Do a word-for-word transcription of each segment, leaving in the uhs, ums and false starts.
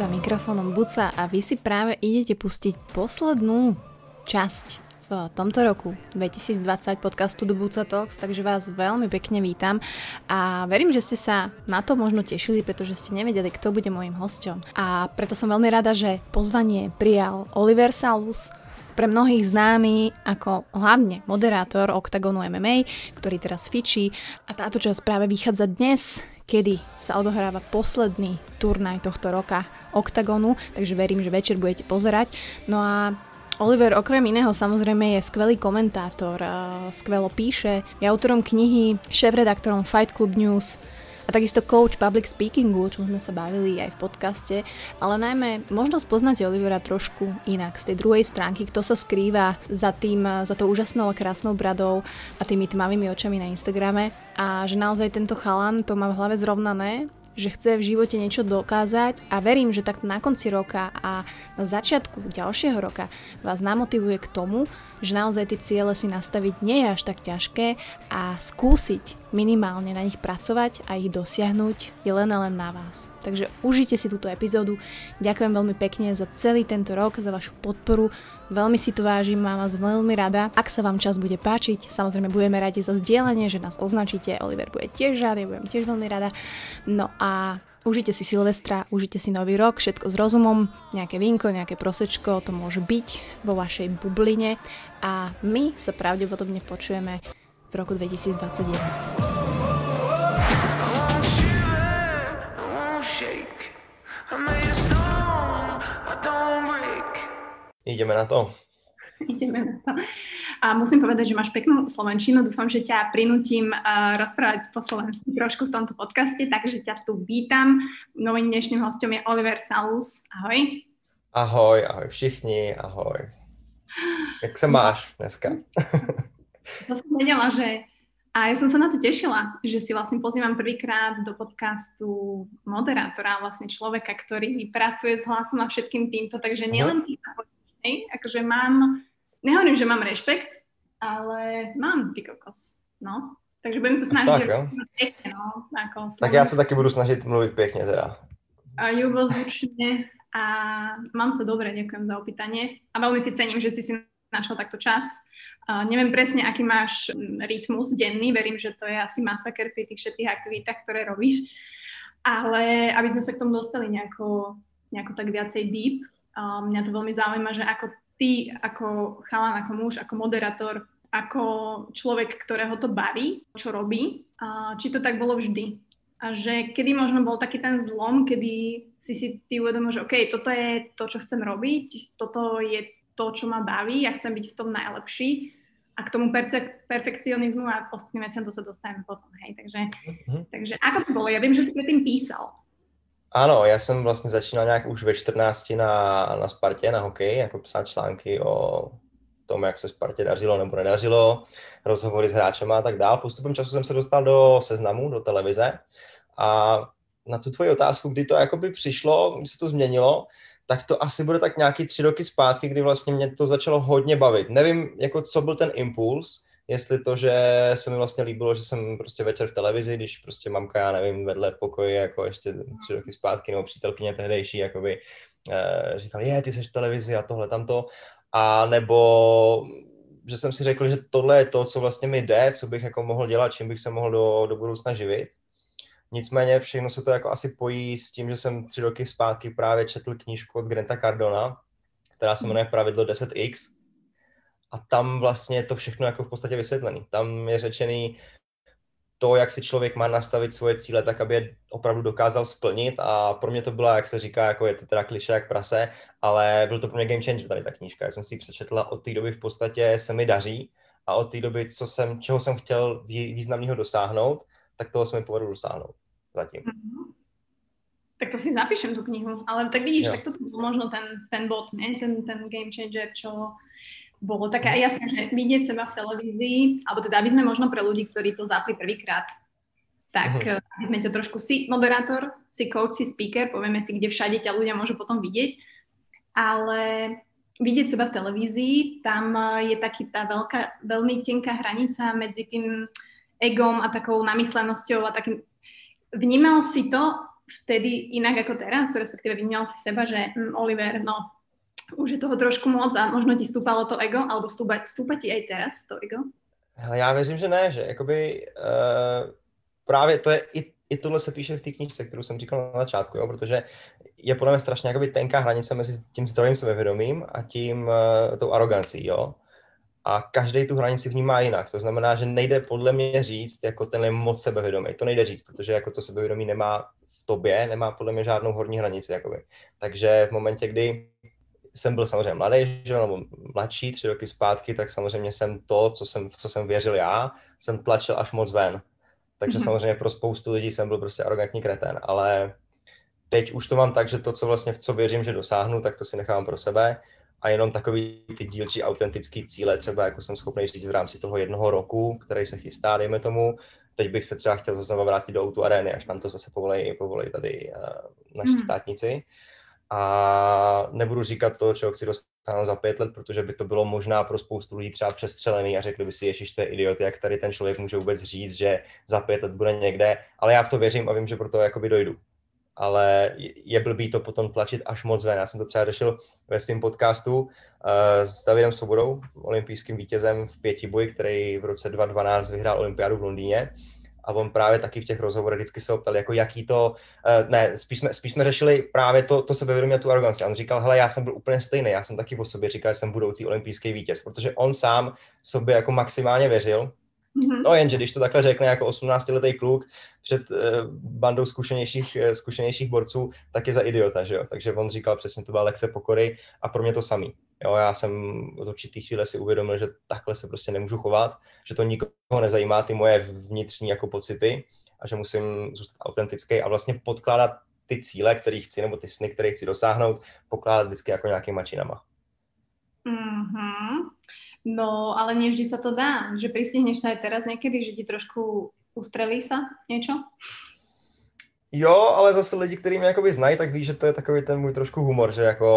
za mikrofónom Buca a vy si práve idete pustiť poslednú časť v tomto roku dvetisícdvadsať podcastu do Buca Talks, takže vás veľmi pekne vítam a verím, že ste sa na to možno tešili, pretože ste nevedeli, kto bude mojím hosťom. A preto som veľmi rada, že pozvanie prijal Oliver Salus, pre mnohých známy ako hlavne moderátor Octagonu em em á, ktorý teraz fičí, a táto časť práve vychádza dnes, kedy sa odohráva posledný turnaj tohto roka Octagonu, takže verím, že večer budete pozerať. No a Oliver okrem iného samozrejme je skvelý komentátor, skvelo píše, je autorom knihy, šéfredaktorom Fight Club News a takisto coach public speakingu, o čom sme sa bavili aj v podcaste, ale najmä možno spoznáte Olivera trošku inak z tej druhej stránky, kto sa skrýva za tým, za tou úžasnou a krásnou bradou a tými tmavými očami na Instagrame, a že naozaj tento chalan to má v hlave zrovnané, že chce v živote niečo dokázať, a verím, že takto na konci roka a na začiatku ďalšieho roka vás namotivuje k tomu, že naozaj tie ciele si nastaviť nie je až tak ťažké a skúsiť minimálne na nich pracovať a ich dosiahnuť je len a len na vás. Takže užite si túto epizódu, ďakujem veľmi pekne za celý tento rok, za vašu podporu, veľmi si to vážim, mám vás veľmi rada. Ak sa vám čas bude páčiť, samozrejme budeme radi za zdieľanie, že nás označíte, Oliver bude tiež rád, ja budem tiež veľmi rada. No a užite si Silvestra, užite si nový rok, všetko s rozumom, nejaké vínko, nejaké prosečko, to môže byť vo vašej bubline, a my sa pravdepodobne počujeme v roku dvetisícdvadsaťjeden. Ideme na to. Ideme na to. A musím povedať, že máš peknú slovenčinu. Dúfam, že ťa prinútim uh, rozprávať po slovensku trošku v tomto podcaste, takže ťa tu vítam. Novým dnešným hostom je Oliver Salus. Ahoj. Ahoj, ahoj všichni, ahoj. Jak sa máš dneska? To som vedela, že... A ja som sa na to tešila, že si vlastne pozývam prvýkrát do podcastu moderátora, vlastne človeka, ktorý pracuje s hlasom a všetkým týmto, takže nielen tým, akože mám, nehovorím, že mám rešpekt, ale mám ty kokos, no. Takže budem sa snažiť, tak, že pekne, no. Ako tak ja sa taky budu snažiť mluviť pekne, teda. A ľubo zvučne a mám sa dobre, ďakujem za opýtanie a veľmi si cením, že si si našiel takto čas. Uh, neviem presne, aký máš rytmus denný, verím, že to je asi masaker pri tých všetkých aktivitách, ktoré robíš, ale aby sme sa k tomu dostali nejako, nejako tak viacej deep, uh, mňa to veľmi zaujíma, že ako ty, ako chalan, ako muž, ako moderátor, ako človek, ktorého to baví, čo robí, uh, či to tak bolo vždy. A že kedy možno bol taký ten zlom, kedy si si ty uvedomil, že OK, toto je to, čo chcem robiť, toto je to, čo ma baví, ja chcem byť v tom najlepší. A k tomu perce- perfekcionizmu a postupným veciam, to sa dostaneme potom, hej, takže, mm-hmm. takže ako to bolo? Ja viem, že si predtým písal. Áno, ja som vlastne začínal nejak už ve čtrnácti na, na Spartě, na hokeji, jako psát články o tom, jak se Spartě dařilo nebo nedařilo, rozhovory s hráčema a tak dál. Postupem času jsem se dostal do Seznamu, do televize, a na tu tvoji otázku, kdy to jakoby přišlo, kdy se to změnilo, tak to asi bude tak nějaký tři roky zpátky, kdy vlastně mě to začalo hodně bavit. Nevím, jako co byl ten impuls, jestli to, že se mi vlastně líbilo, že jsem prostě večer v televizi, když prostě mamka, já nevím, vedle pokoje, jako ještě tři roky zpátky, nebo přítelkyně tehdejší, jakoby eh, říkala, je, ty seš v televizi a tohle, tamto, a nebo že jsem si řekl, že tohle je to, co vlastně mi jde, co bych jako mohl dělat, čím bych se mohl do, do budoucna živit. Nicméně všechno se to jako asi pojí s tím, že jsem tři roky zpátky právě četl knížku od Granta Cardona, která se jmenuje Pravidlo deset iks, a tam vlastně je to všechno jako v podstatě vysvětlený. Tam je řečený to, jak si člověk má nastavit svoje cíle tak, aby je opravdu dokázal splnit, a pro mě to byla, jak se říká, jako je to teda klišé jak prase, ale byl to pro mě game changer tady ta knížka. Já jsem si ji přečetla, od té doby v podstatě se mi daří a od té doby, co jsem, čeho jsem chtěl významného dosáhnout, tak toho sme povedali dosáhnuť zatím. Mm-hmm. Tak to si napíšem tú knihu, ale tak vidíš, jo. Tak toto bol možno ten, ten bod, ne? Ten, ten game changer, čo bolo také mm. jasné, že vidieť seba v televízii, alebo teda aby sme možno pre ľudí, ktorí to zapli prvýkrát, tak mm-hmm. aby sme ťa trošku, si moderátor, si coach, si speaker, povieme si, kde všade ťa ľudia môžu potom vidieť, ale vidieť seba v televízii, tam je taký tá veľká, veľmi tenká hranica medzi tým egom a takou namyslenosťou a takým... Vnímal si to vtedy inak ako teraz, respektíve vnímal si seba, že mm, Oliver, no už je toho trošku moc a možno ti stúpalo to ego, alebo stúpa, stúpa ti aj teraz to ego? Hele, já věřím, že ne, že jakoby uh, právě to je i, i tohle se píše v té knížce, kterou jsem říkal na začátku, jo, protože je podle mě strašně jakoby tenká hranice mezi tím zdravým sebevědomím a tím uh, tou arogancí, jo. A každý tu hranici vnímá jinak. To znamená, že nejde podle mě říct, jako tenhle moc sebevědomý. To nejde říct, protože jako to sebevědomí nemá v tobě, nemá podle mě žádnou horní hranici, jakoby. Takže v momentě, kdy jsem byl samozřejmě mladý, že, nebo mladší, tři roky zpátky, tak samozřejmě jsem to, co jsem, co jsem věřil já, jsem tlačil až moc ven. Takže mm-hmm. samozřejmě pro spoustu lidí jsem byl prostě arrogantní kretén, ale teď už to mám tak, že to, co vlastně v co věřím, že dosáhnu, tak to si nechám pro sebe a jenom takový ty dílčí autentický cíle, třeba jako jsem schopný říct v rámci toho jednoho roku, který se chystá, dejme tomu. Teď bych se třeba chtěl zase vrátit do Auto Areny, až nám to zase povolí, povolí tady uh, naši mm-hmm. státníci. A nebudu říkat to, čeho chci dostáhnout za pět let, protože by to bylo možná pro spoustu lidí třeba přestřelený a řekli by si, ježiš, to je idiot, jak tady ten člověk může vůbec říct, že za pět let bude někde, ale já v to věřím a vím, že pro to jakoby dojdu. Ale je blbý to potom tlačit až moc ven. Já jsem to třeba řešil ve svým podcastu uh, s Davidem Svobodou, olympijským vítězem v pětiboji, který v roce dva tisíce dvanáct vyhrál olympiádu v Londýně. A on právě taky v těch rozhovorech vždycky se optal, jako jaký to, ne, spíš jsme, spíš jsme řešili právě to, to sebevědomí a tu aroganci. On říkal, hele, já jsem byl úplně stejný, já jsem taky o sobě říkal, že jsem budoucí olympijský vítěz, protože on sám sobě jako maximálně věřil. Mm-hmm. No jenže když to takhle řekne jako osmnáctiletý kluk před uh, bandou zkušenějších, uh, zkušenějších borců, tak je za idiota, že jo? Takže on říkal přesně, to byla lekce pokory a pro mě to samý. Jo, já jsem od určitých chvíle si uvědomil, že takhle se prostě nemůžu chovat, že to nikoho nezajímá, ty moje vnitřní jako pocity a že musím zůstat autentický a vlastně podkládat ty cíle, které chci, nebo ty sny, které chci dosáhnout, pokládat vždycky jako nějakýma činama. Mhm. No, ale nevždy sa to dá, že pristihneš sa aj teraz niekedy, že ti trošku ustrelí sa niečo? Jo, ale zase lidi, ktorí mě jakoby znají, tak ví, že to je takový ten můj trošku humor, že jako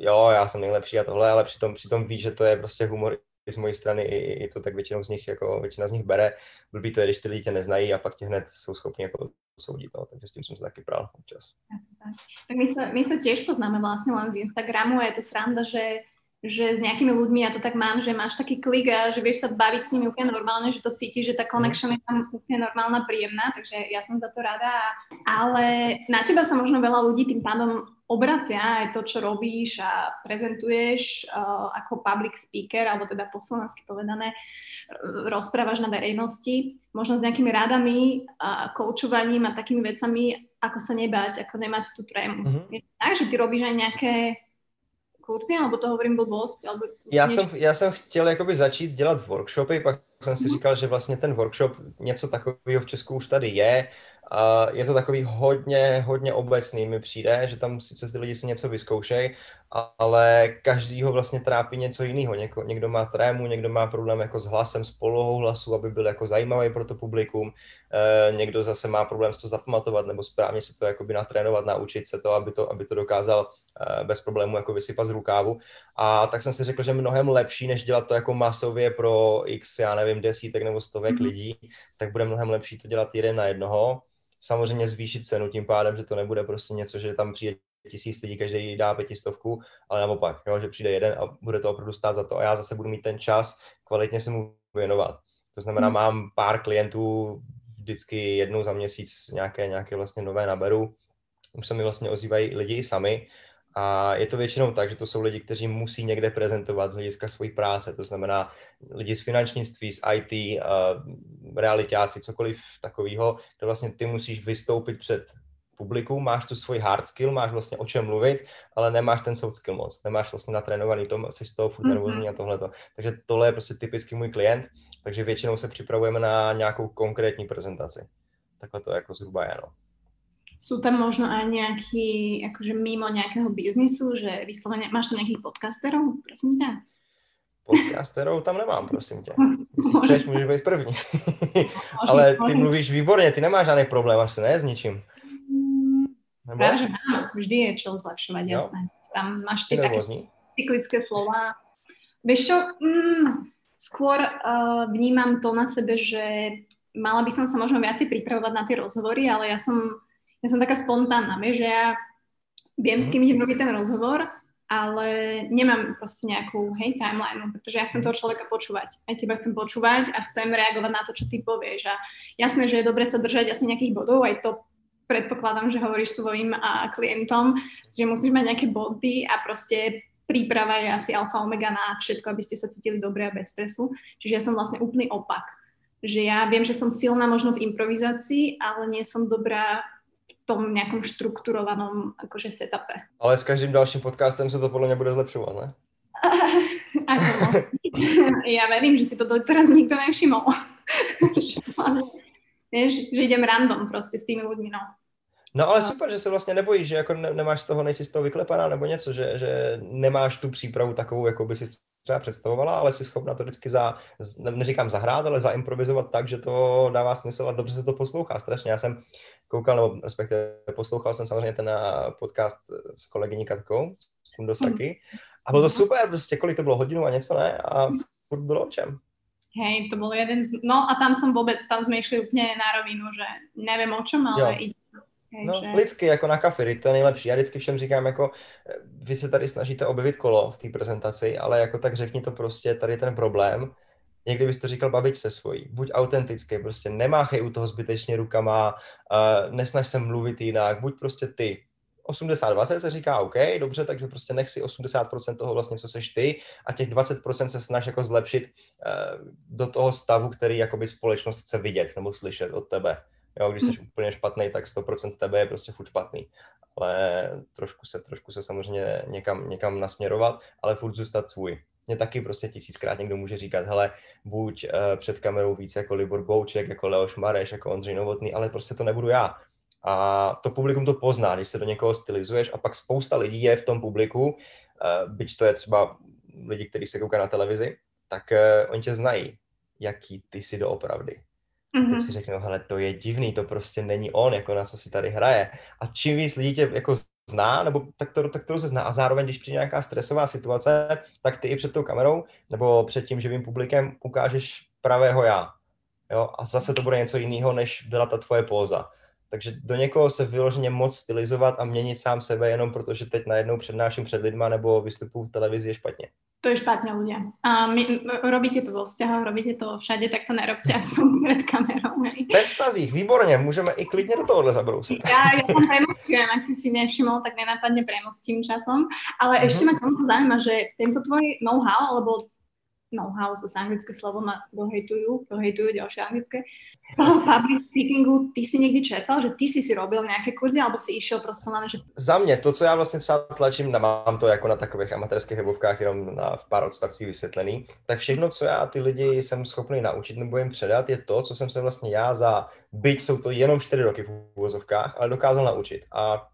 jo, já jsem nejlepší a tohle, ale přitom, přitom ví, že to je prostě humor i z mojí strany, i, i to tak většinou z nich, jako většina z nich bere. Blbý to je, když ty lidi tě neznají a pak tě hned jsou schopni jako soudit, no, takže s tím jsem se taky prál občas. Tak my sa, my sa tiež poznáme vlastne len z Instagramu a je to sranda, že že s nejakými ľuďmi, ja to tak mám, že máš taký klik a že vieš sa baviť s nimi úplne normálne, že to cítiš, že tá connection je tam úplne normálna, príjemná, takže ja som za to rada. Ale na teba sa možno veľa ľudí tým pádom obracia aj to, čo robíš a prezentuješ uh, ako public speaker, alebo teda po slovensky povedané, rozprávaš na verejnosti, možno s nejakými radami, uh, koučovaním a takými vecami, ako sa nebať, ako nemať tú trému. Mm-hmm. Je to tak, že ty robíš aj nejaké kurzy, alebo to hovorím blbost, alebo... Já jsem, já jsem chtěl jakoby začít dělat workshopy, pak jsem si říkal, že vlastně ten workshop, něco takového v Česku už tady je. A je to takový hodně, hodně obecný, mi přijde, že tam sice ty lidi si něco vyzkoušej, ale každýho vlastně trápí něco jiného. Něko, někdo má trému, někdo má problém jako s hlasem, s polohou hlasu, aby byl jako zajímavý pro to publikum. E, někdo zase má problém s to zapamatovat nebo správně se to jakoby natrénovat, naučit se to, aby to, aby to dokázal e, bez problému jako vysypat z rukávu. A tak jsem si řekl, že mnohem lepší, než dělat to jako masově pro x, já nevím, desítek nebo stovek mm. lidí, tak bude mnohem lepší to dělat jeden na jednoho. Samozřejmě zvýšit cenu tím pádem, že to nebude prostě něco, že tam přijde tisíc lidí, každý dá pětistovku, ale naopak, jo, že přijde jeden a bude to opravdu stát za to a já zase budu mít ten čas kvalitně se mu věnovat. To znamená, mm. mám pár klientů, vždycky jednou za měsíc nějaké, nějaké vlastně nové naberu, už se mi vlastně ozývají lidi i sami a je to většinou tak, že to jsou lidi, kteří musí někde prezentovat z hlediska svojí práce, to znamená lidi z finančnictví, z í té, uh, realitáci, cokoliv takového, kde vlastně ty musíš vystoupit před publikum, máš tu svůj hard skill, máš vlastně o čem mluvit, ale nemáš ten soft skill moc, nemáš vlastně natrénovaný tom, jsi z toho furt nervózní a tohleto. Takže tohle je prostě typicky můj klient, takže většinou se připravujeme na nějakou konkrétní prezentaci. Takhle to jako zhruba je, no. Sú tam možno aj nejaký, akože mimo nejakého biznisu, že vyslovene, máš tam nejakých podcasterov, prosím ťa? Podcasterov tam nemám, prosím ťa. Když chceš, môžeš byť první. Ale ty mluvíš výborne, ty nemáš žiadny problém, až sa ne s ničím. Nebo? Práve, že mám, vždy je čo zlepšovať, jasné. No. Tam máš ty také cyklické slova. Vieš čo, mm, skôr uh, vnímam to na sebe, že mala by som sa možno viacej pripravovať na tie rozhovory, ale ja som, ja som taká spontánna, že ja viem, mm. s kým idem robiť ten rozhovor, ale nemám proste nejakú hej timeline, pretože ja chcem toho človeka počúvať. Aj teba chcem počúvať a chcem reagovať na to, čo ty povieš. A jasné, že je dobre sa držať asi nejakých bodov, aj to predpokladám, že hovoríš svojim a, klientom, že musíš mať nejaké body a proste príprava je asi alfa omega na všetko, aby ste sa cítili dobre a bez stresu. Čiže ja som vlastne úplný opak. Že ja viem, že som silná možno v improvizácii, ale nie som dobrá v tom nejakom štrukturovanom akože setupe. Ale s každým ďalším podcastem sa to podľa mňa bude zlepšovať, ne? Ako no. Ja verím, že si to teraz nikto nevšimol. Že, vieš, že idem random proste s tými ľuďmi, no. No ale super, že se vlastně nebojíš, že jako ne, nemáš z toho, nejsi z toho vyklepaná nebo něco, že, že nemáš tu přípravu takovou, jakou by si třeba představovala, ale jsi schopná to vždycky za, neříkám zahrát, ale zaimprovizovat tak, že to dává smysl a dobře se to poslouchá strašně. Já jsem koukal, nebo respektive poslouchal jsem samozřejmě ten podcast s kolegyní Katkou, s Kundos taky, a bylo to super, prostě kolik to bylo hodinu a něco, ne? A furt bylo o čem. Hej, to byl jeden z... No a tam jsem vůbec, tam jsme išli úplně na rovinu, že nevím o čem, ale i... No, lidsky, jako na kafiri, to je nejlepší. Já vždycky všem říkám, jako vy se tady snažíte objevit kolo v té prezentaci, ale jako tak řekni to prostě, tady je ten problém. Někdy byste říkal, bavič se svojí, buď autentický, prostě nemáchej u toho zbytečně rukama, uh, nesnaž se mluvit jinak, buď prostě ty. osmdesát dvacet se říká, OK, dobře, takže prostě nech si osmdesát procent toho vlastně, co seš ty, a těch dvacet procent se snaž jako zlepšit uh, do toho stavu, který jakoby společnost chce vidět nebo slyšet od tebe. Jo, když jsi úplně špatný, tak sto procent tebe je prostě furt špatný, ale trošku se, trošku se samozřejmě někam, někam nasměrovat, ale furt zůstat svůj. Mně taky prostě tisíckrát někdo může říkat, hele, buď uh, před kamerou víc jako Libor Bouček, jako Leoš Šmareš, jako Ondřej Novotný, ale prostě to nebudu já. A to publikum to pozná, když se do někoho stylizuješ, a pak spousta lidí je v tom publiku, uh, byť to je třeba lidi, kteří se koukají na televizi, tak uh, oni tě znají, jaký ty jsi doopravdy. Mm-hmm. Teď si řeknou, hele, to je divný, to prostě není on, jako na co si tady hraje. A čím víc lidí tě jako zná, nebo tak to, tak to se zná, a zároveň, když přijde nějaká stresová situace, tak ty i před tou kamerou, nebo před tím živým publikem ukážeš pravého já. Jo? A zase to bude něco jiného, než byla ta tvoje póza. Takže do někoho se vyloženě moc stylizovat a měnit sám sebe jenom protože teď najednou přednáším před lidma nebo vystupuju v televizi je špatně. To je špatně, ľudia. A my robíte to vo vzťahoch, robíte to všade, tak to nerobte aspoň před kamerou. Ve vztazích, výborně, můžeme i klidně do tohohle zabrousit. Já, já tam premostím, ak si si nevšimol, tak nenápadně premostím časom. Ale mm-hmm. ešte ma k tomu zaujíma, že tento tvoj know-how, alebo know-how, zase anglické slovo ma dohejtujú, dohejtujú ďalšie anglické. Z toho public speakingu ty si někdy čerpal, že ty si si robil nějaké kurzy, alebo si išel prostě na... Že... Za mě, to, co já vlastně vsad tlačím, mám to jako na takových amatérských webovkách, jenom na v pár odstavcích vysvětlený, tak všechno, co já ty lidi jsem schopný naučit nebo jim předat, je to, co jsem se vlastně já za, byť jsou to jenom čtyři roky v uvozovkách, ale dokázal naučit. A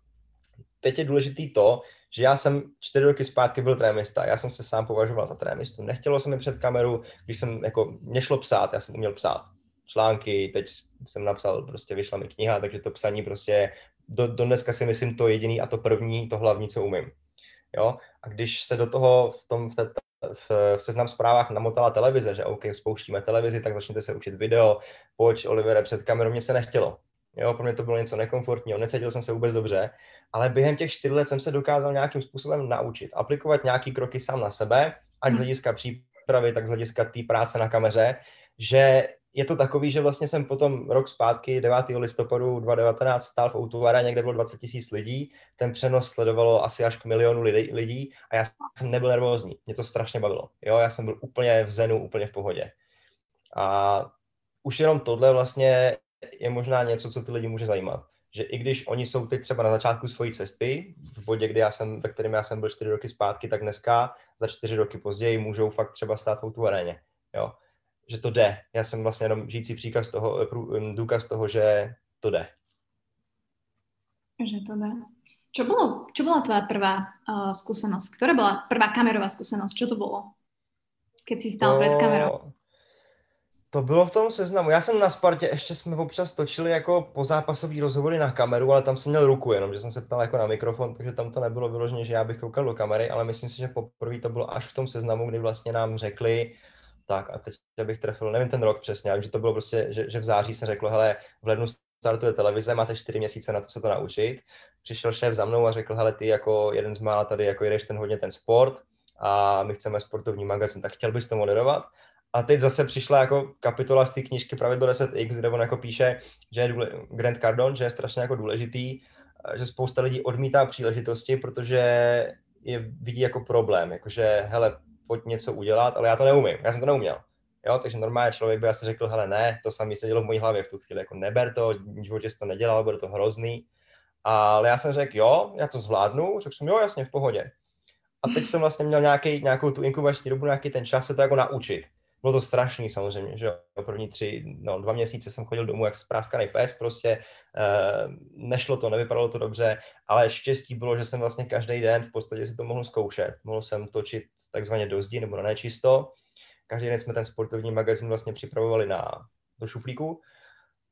teď je důležitý to, že já jsem čtyři roky zpátky byl trémista, já jsem se sám považoval za trémistu, nechtělo se mi před kameru, když jsem jako, mě šlo psát, já jsem uměl psát články, teď jsem napsal, prostě vyšla mi kniha, takže to psaní prostě, do, do dneska si myslím to jediný a to první, to hlavní, co umím. Jo? A když se do toho v tom, v té, v, v Seznam zprávách namotala televize, že OK, spouštíme televizi, tak začnete se učit video, pojď Olivere před kamerou, mně se nechtělo. Jo, pro mě to bylo něco nekomfortního, necítil jsem se vůbec dobře, ale během těch čtyř let jsem se dokázal nějakým způsobem naučit, aplikovat nějaký kroky sám na sebe, ať z hlediska přípravy, tak z hlediska té práce na kameře, že je to takový, že vlastně jsem potom rok zpátky devátého listopadu dva tisíce devatenáct stál v Auto Areně, kde bylo dvacet tisíc lidí, ten přenos sledovalo asi až k milionu lidi, lidí a já jsem nebyl nervózní, mě to strašně bavilo, jo, já jsem byl úplně v zenu, úplně v pohodě. A už jenom tohle vlastně je možná něco, co ty lidi může zajímat. Že i když oni jsou teď třeba na začátku svojí cesty, v bodě, kde já jsem, ve kterém já jsem byl čtyři roky zpátky, tak dneska za čtyři roky později můžou fakt třeba stát v Auto Areně. Jo? Že to jde. Já jsem vlastně jenom žijící příkaz toho, důkaz toho, že to jde. Že to jde. Čo bylo, čo byla tvoja prvá uh, zkušenost? Která byla prvá kamerová zkušenost? Čo to bylo? Keď si stál to... před kamerou? To bylo v tom Seznamu. Já jsem na Spartě, ještě jsme občas točili jako pozápasový rozhovory na kameru, ale tam jsem měl ruku jenom, že jsem se ptal jako na mikrofon, takže tam to nebylo vyloženě, že já bych koukal do kamery, ale myslím si, že poprvé to bylo až v tom Seznamu, kdy vlastně nám řekli, tak a teď bych trefil, nevím ten rok přesně, ale že to bylo prostě, že, že v září se řeklo, hele, v lednu startuje televize, máte čtyři měsíce na to se to naučit. Přišel šéf za mnou a řekl, hele, ty jako jeden z mála tady jako jedeš ten hodně ten sport a my chceme sportovní magazín, tak chtěl bys to moderovat. A teď zase přišla jako kapitola z té knížky Pravidlo deset iks, kde on jako píše, že je důle, Grant Cardone, že je strašně jako důležitý, že spousta lidí odmítá příležitosti, protože je vidí jako problém, jakože hele, pojď něco udělat, ale já to neumím, já jsem to neuměl. Jo, takže normálně člověk by asi řekl, hele ne, to samé se dělo v mojí hlavě v tu chvíli, jako neber to, v životě jsi to nedělal, bude to hrozný. Ale já jsem řekl, jo, já to zvládnu, řekl jsem, jo, jasně, v pohodě. A teď jsem vlastně měl nějaký, nějakou tu inkubační dobu, nějaký ten čas se to jako naučit. Bylo to strašný samozřejmě, že jo, první tři, no dva měsíce jsem chodil domů jak spráskanej pes prostě, e, nešlo to, nevypadalo to dobře, ale štěstí bylo, že jsem vlastně každý den v podstatě si to mohl zkoušet, mohl jsem točit takzvaně do zdi nebo na nečisto, každý den jsme ten sportovní magazín vlastně připravovali na, do šuplíku,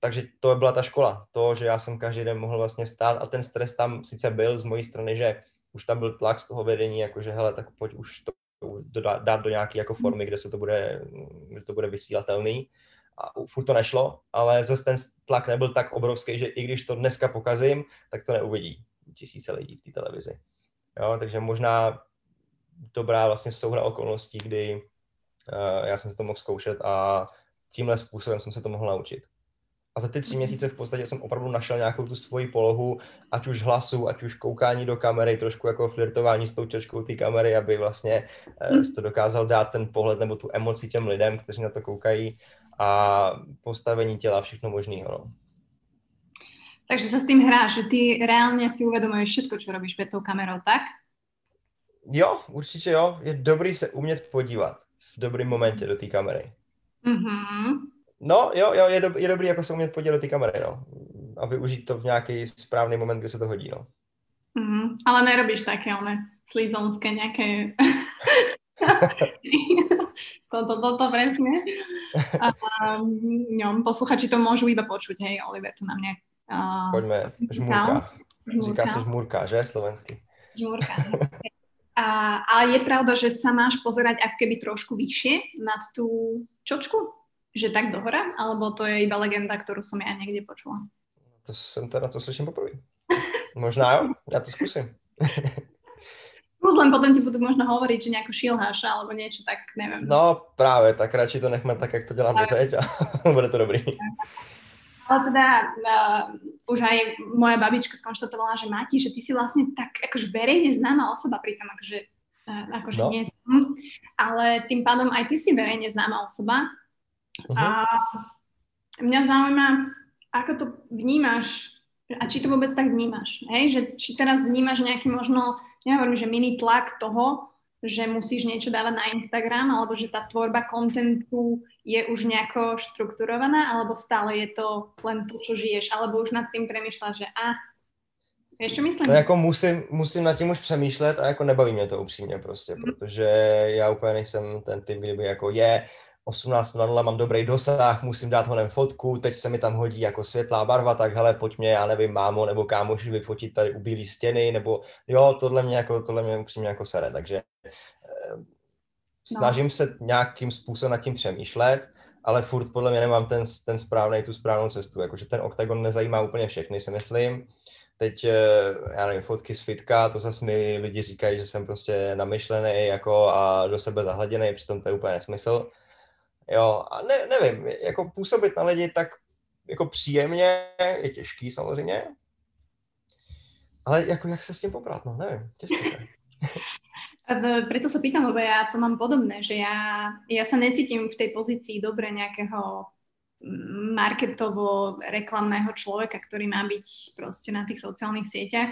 takže to byla ta škola, to, že já jsem každý den mohl vlastně stát a ten stres tam sice byl z mojí strany, že už tam byl tlak z toho vedení, jakože hele, tak pojď už to dát do nějaké jako formy, kde se to bude, kde to bude vysílatelný. A furt to nešlo, ale zase ten tlak nebyl tak obrovský, že i když to dneska pokazím, tak to neuvidí tisíce lidí v té televizi. Jo, takže možná dobrá vlastně souhra okolností, kdy uh, já jsem se to mohl zkoušet a tímhle způsobem jsem se to mohl naučit. A za ty tři měsíce v podstatě jsem opravdu našel nějakou tu svoji polohu, ať už hlasu, ať už koukání do kamery, trošku jako flirtování s tou čočkou té kamery, aby vlastně to dokázal dát ten pohled nebo tu emoci těm lidem, kteří na to koukají a postavení těla, všechno možného. No. Takže se s tím hráš, že ty reálně si uvedomuješ všetko, čo robíš před tou kamerou, tak? Jo, určitě jo. Je dobrý se umět podívat v dobrým momentě do té kamery. Mhm. No jo, jo, je, dob- je dobrý jako se umět podívat do té kamery, no. A využít to v nějaký správný moment, kdy se to hodí, no. Mm-hmm. Ale nerobíš také, ale slízonské nějaké... toto, toto, to, presne. A, jo, posluchači to môžu iba počuť, hej, Oliver, tu na mne... Uh, Poďme, žmurka. žmurka. Říká sa žmurka, že, slovensky? Žmurka. A, ale je pravda, že sa máš pozerať ako keby trošku vyššie nad tú čočku? Že tak dohora, alebo to je iba legenda, ktorú som ja niekde počula? To som teda, to slyším poprvé. Možná jo, ja to skúsim. Skús, len potom ti budú možno hovoriť, že nejako šilháš, alebo niečo, tak neviem. No práve, tak radši to nechme tak, jak to dělám doteď a bude to dobrý. Ale teda uh, už aj moja babička skonštatovala, že Mati, že ty si vlastne tak akože verejne známa osoba, pritom akože, uh, akože no. Nie som, ale tým pádom aj ty si verejne známa osoba. Uh-huh. A mňa zaujíma, ako to vnímaš a či to vôbec tak vnímaš, hej? Že či teraz vnímaš nejaký možno, nehovorím, že mini tlak toho, že musíš niečo dávať na Instagram, alebo že tá tvorba kontentu je už nejako štrukturovaná, alebo stále je to len to, čo žiješ, alebo už nad tým premýšľaš, že a, vieš, čo myslím? No, jako musím, musím nad tím už přemýšlet a jako nebaví mě to upřímně prostě, mm. protože já úplně nejsem ten typ, kdyby jako je... osmnáct nula nula, mám dobrý dosah, musím dát honem fotku, teď se mi tam hodí jako světlá barva, tak hele, pojď mě, já nevím, mámo nebo kámoši vyfotit tady u bílý stěny, nebo jo, tohle mě jako, tohle mě upřímně jako sere, takže eh, snažím no. se nějakým způsobem nad tím přemýšlet, ale furt podle mě nemám ten, ten správnej, tu správnou cestu, jakože ten Octagon nezajímá úplně všechny, si myslím. Teď, já nevím, fotky z fitka, to zase mi lidi říkají, že jsem prostě namyšlený jako a do sebe zahladěnej, přitom to je úplně nesmysl. Jo, a ne, nevím, jako působit na lidi tak jako příjemně je těžký samozřejmě, ale jako jak se s tím poprat, no nevím, těžké. Preto sa pýtam, lebo ja to mám podobné, že ja, ja sa necítim v tej pozícii dobre nejakého marketovo-reklamného človeka, ktorý má byť proste na tých sociálnych sieťach.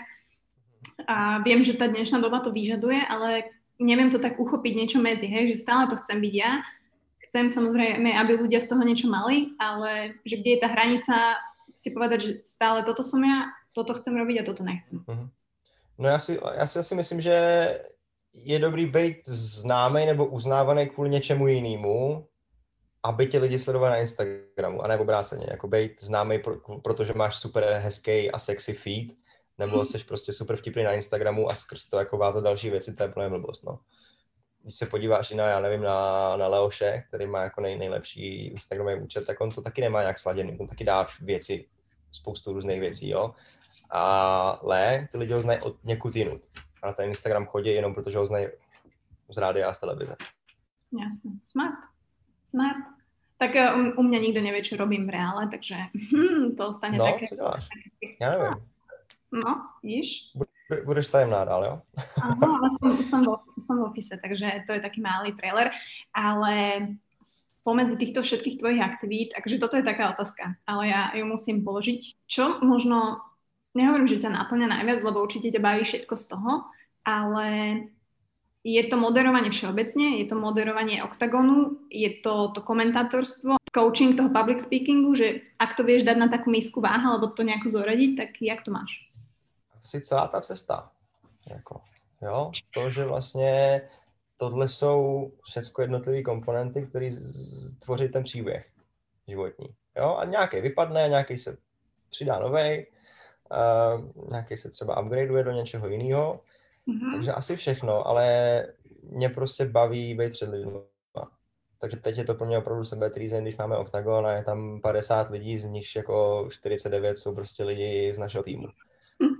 A viem, že tá dnešná doba to vyžaduje, ale neviem to tak uchopiť niečo medzi, hej, že stále to chcem byť ja. Chcem samozrejme, aby ľudia z toho niečo mali, ale že kde je tá hranica, si povedať, že stále toto som ja, toto chcem robiť a toto nechcem. Mm-hmm. No ja si, ja si asi myslím, že je dobrý byť známej nebo uznávaný kvôli niečemu inému, aby tie lidi sledovali na Instagramu, a ne obráceně, jako byť známej, pro, protože máš super hezký a sexy feed, nebo mm-hmm. seš prostě super vtipný na Instagramu a skrz to jako vázat další věci, to je plná blbost, no. když se podíváš i na, já nevím, na, na Leoše, který má jako nej, nejlepší Instagramový účet, tak on to taky nemá nějak sladěný, on taky dá věci, spoustu různých věcí, jo. Ale ty lidi ho znají od někud jinut. A na ten Instagram chodí jenom protože ho znají z rádia a z televize. Jasne. Smart. Smart. Tak u mňa nikto nevie, čo robím v reále, takže hm, to ostane no, také. No, čo dáš? Ja neviem. No, vidíš? Budeš tajemná dál, jo? Áno, ale som, som, vo, som v office, takže to je taký malý trailer, ale pomedzi týchto všetkých tvojich aktivít, takže toto je taká otázka, ale ja ju musím položiť. Čo možno, nehovorím, že ťa naplňa najviac, lebo určite ťa baví všetko z toho, ale je to moderovanie všeobecne, je to moderovanie Octagonu, je to, to komentátorstvo, coaching toho public speakingu, že ak to vieš dať na takú misku váha, alebo to nejako zoradiť, tak jak to máš? Asi celá tá cesta. Jako, jo? To, že vlastně tohle jsou všechno jednotlivé komponenty, které tvoří ten příběh životní. Jo? A nějaký vypadne, nějaký se přidá novej, uh, nějaký se třeba upgradeuje do něčeho jiného. Mm-hmm. Takže asi všechno, ale mě prostě baví být před lidmi. Takže teď je to pro mě opravdu sebetřízen, když máme Octagon a je tam padesát lidí, z nich jako čtyřicet devět jsou prostě lidi z našeho týmu.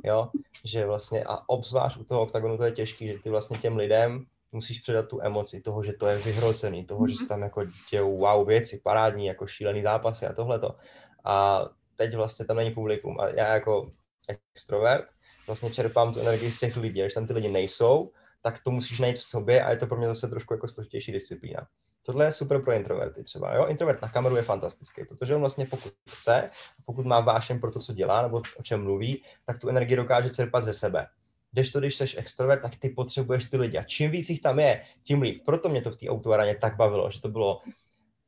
Jo? Že vlastně, a obzvlášť u toho Octagonu to je těžký, že ty vlastně těm lidem musíš předat tu emoci toho, že to je vyhrocený, toho, mm-hmm. že se tam jako dějou wow věci, parádní, jako šílený zápasy a tohleto. A teď vlastně tam není publikum a já jako extrovert vlastně čerpám tu energii z těch lidí, když tam ty lidi nejsou, tak to musíš najít v sobě a je to pro mě zase trošku jako složitější disciplína. Tohle je super pro introverty třeba, jo? Introvert na kameru je fantastický, protože on vlastně pokud chce, pokud má vášeň pro to, co dělá nebo o čem mluví, tak tu energii dokáže čerpat ze sebe. Kdežto, když seš extrovert, tak ty potřebuješ ty lidi a čím víc jich tam je, tím líp. Proto mě to v té Auto Areně tak bavilo, že to bylo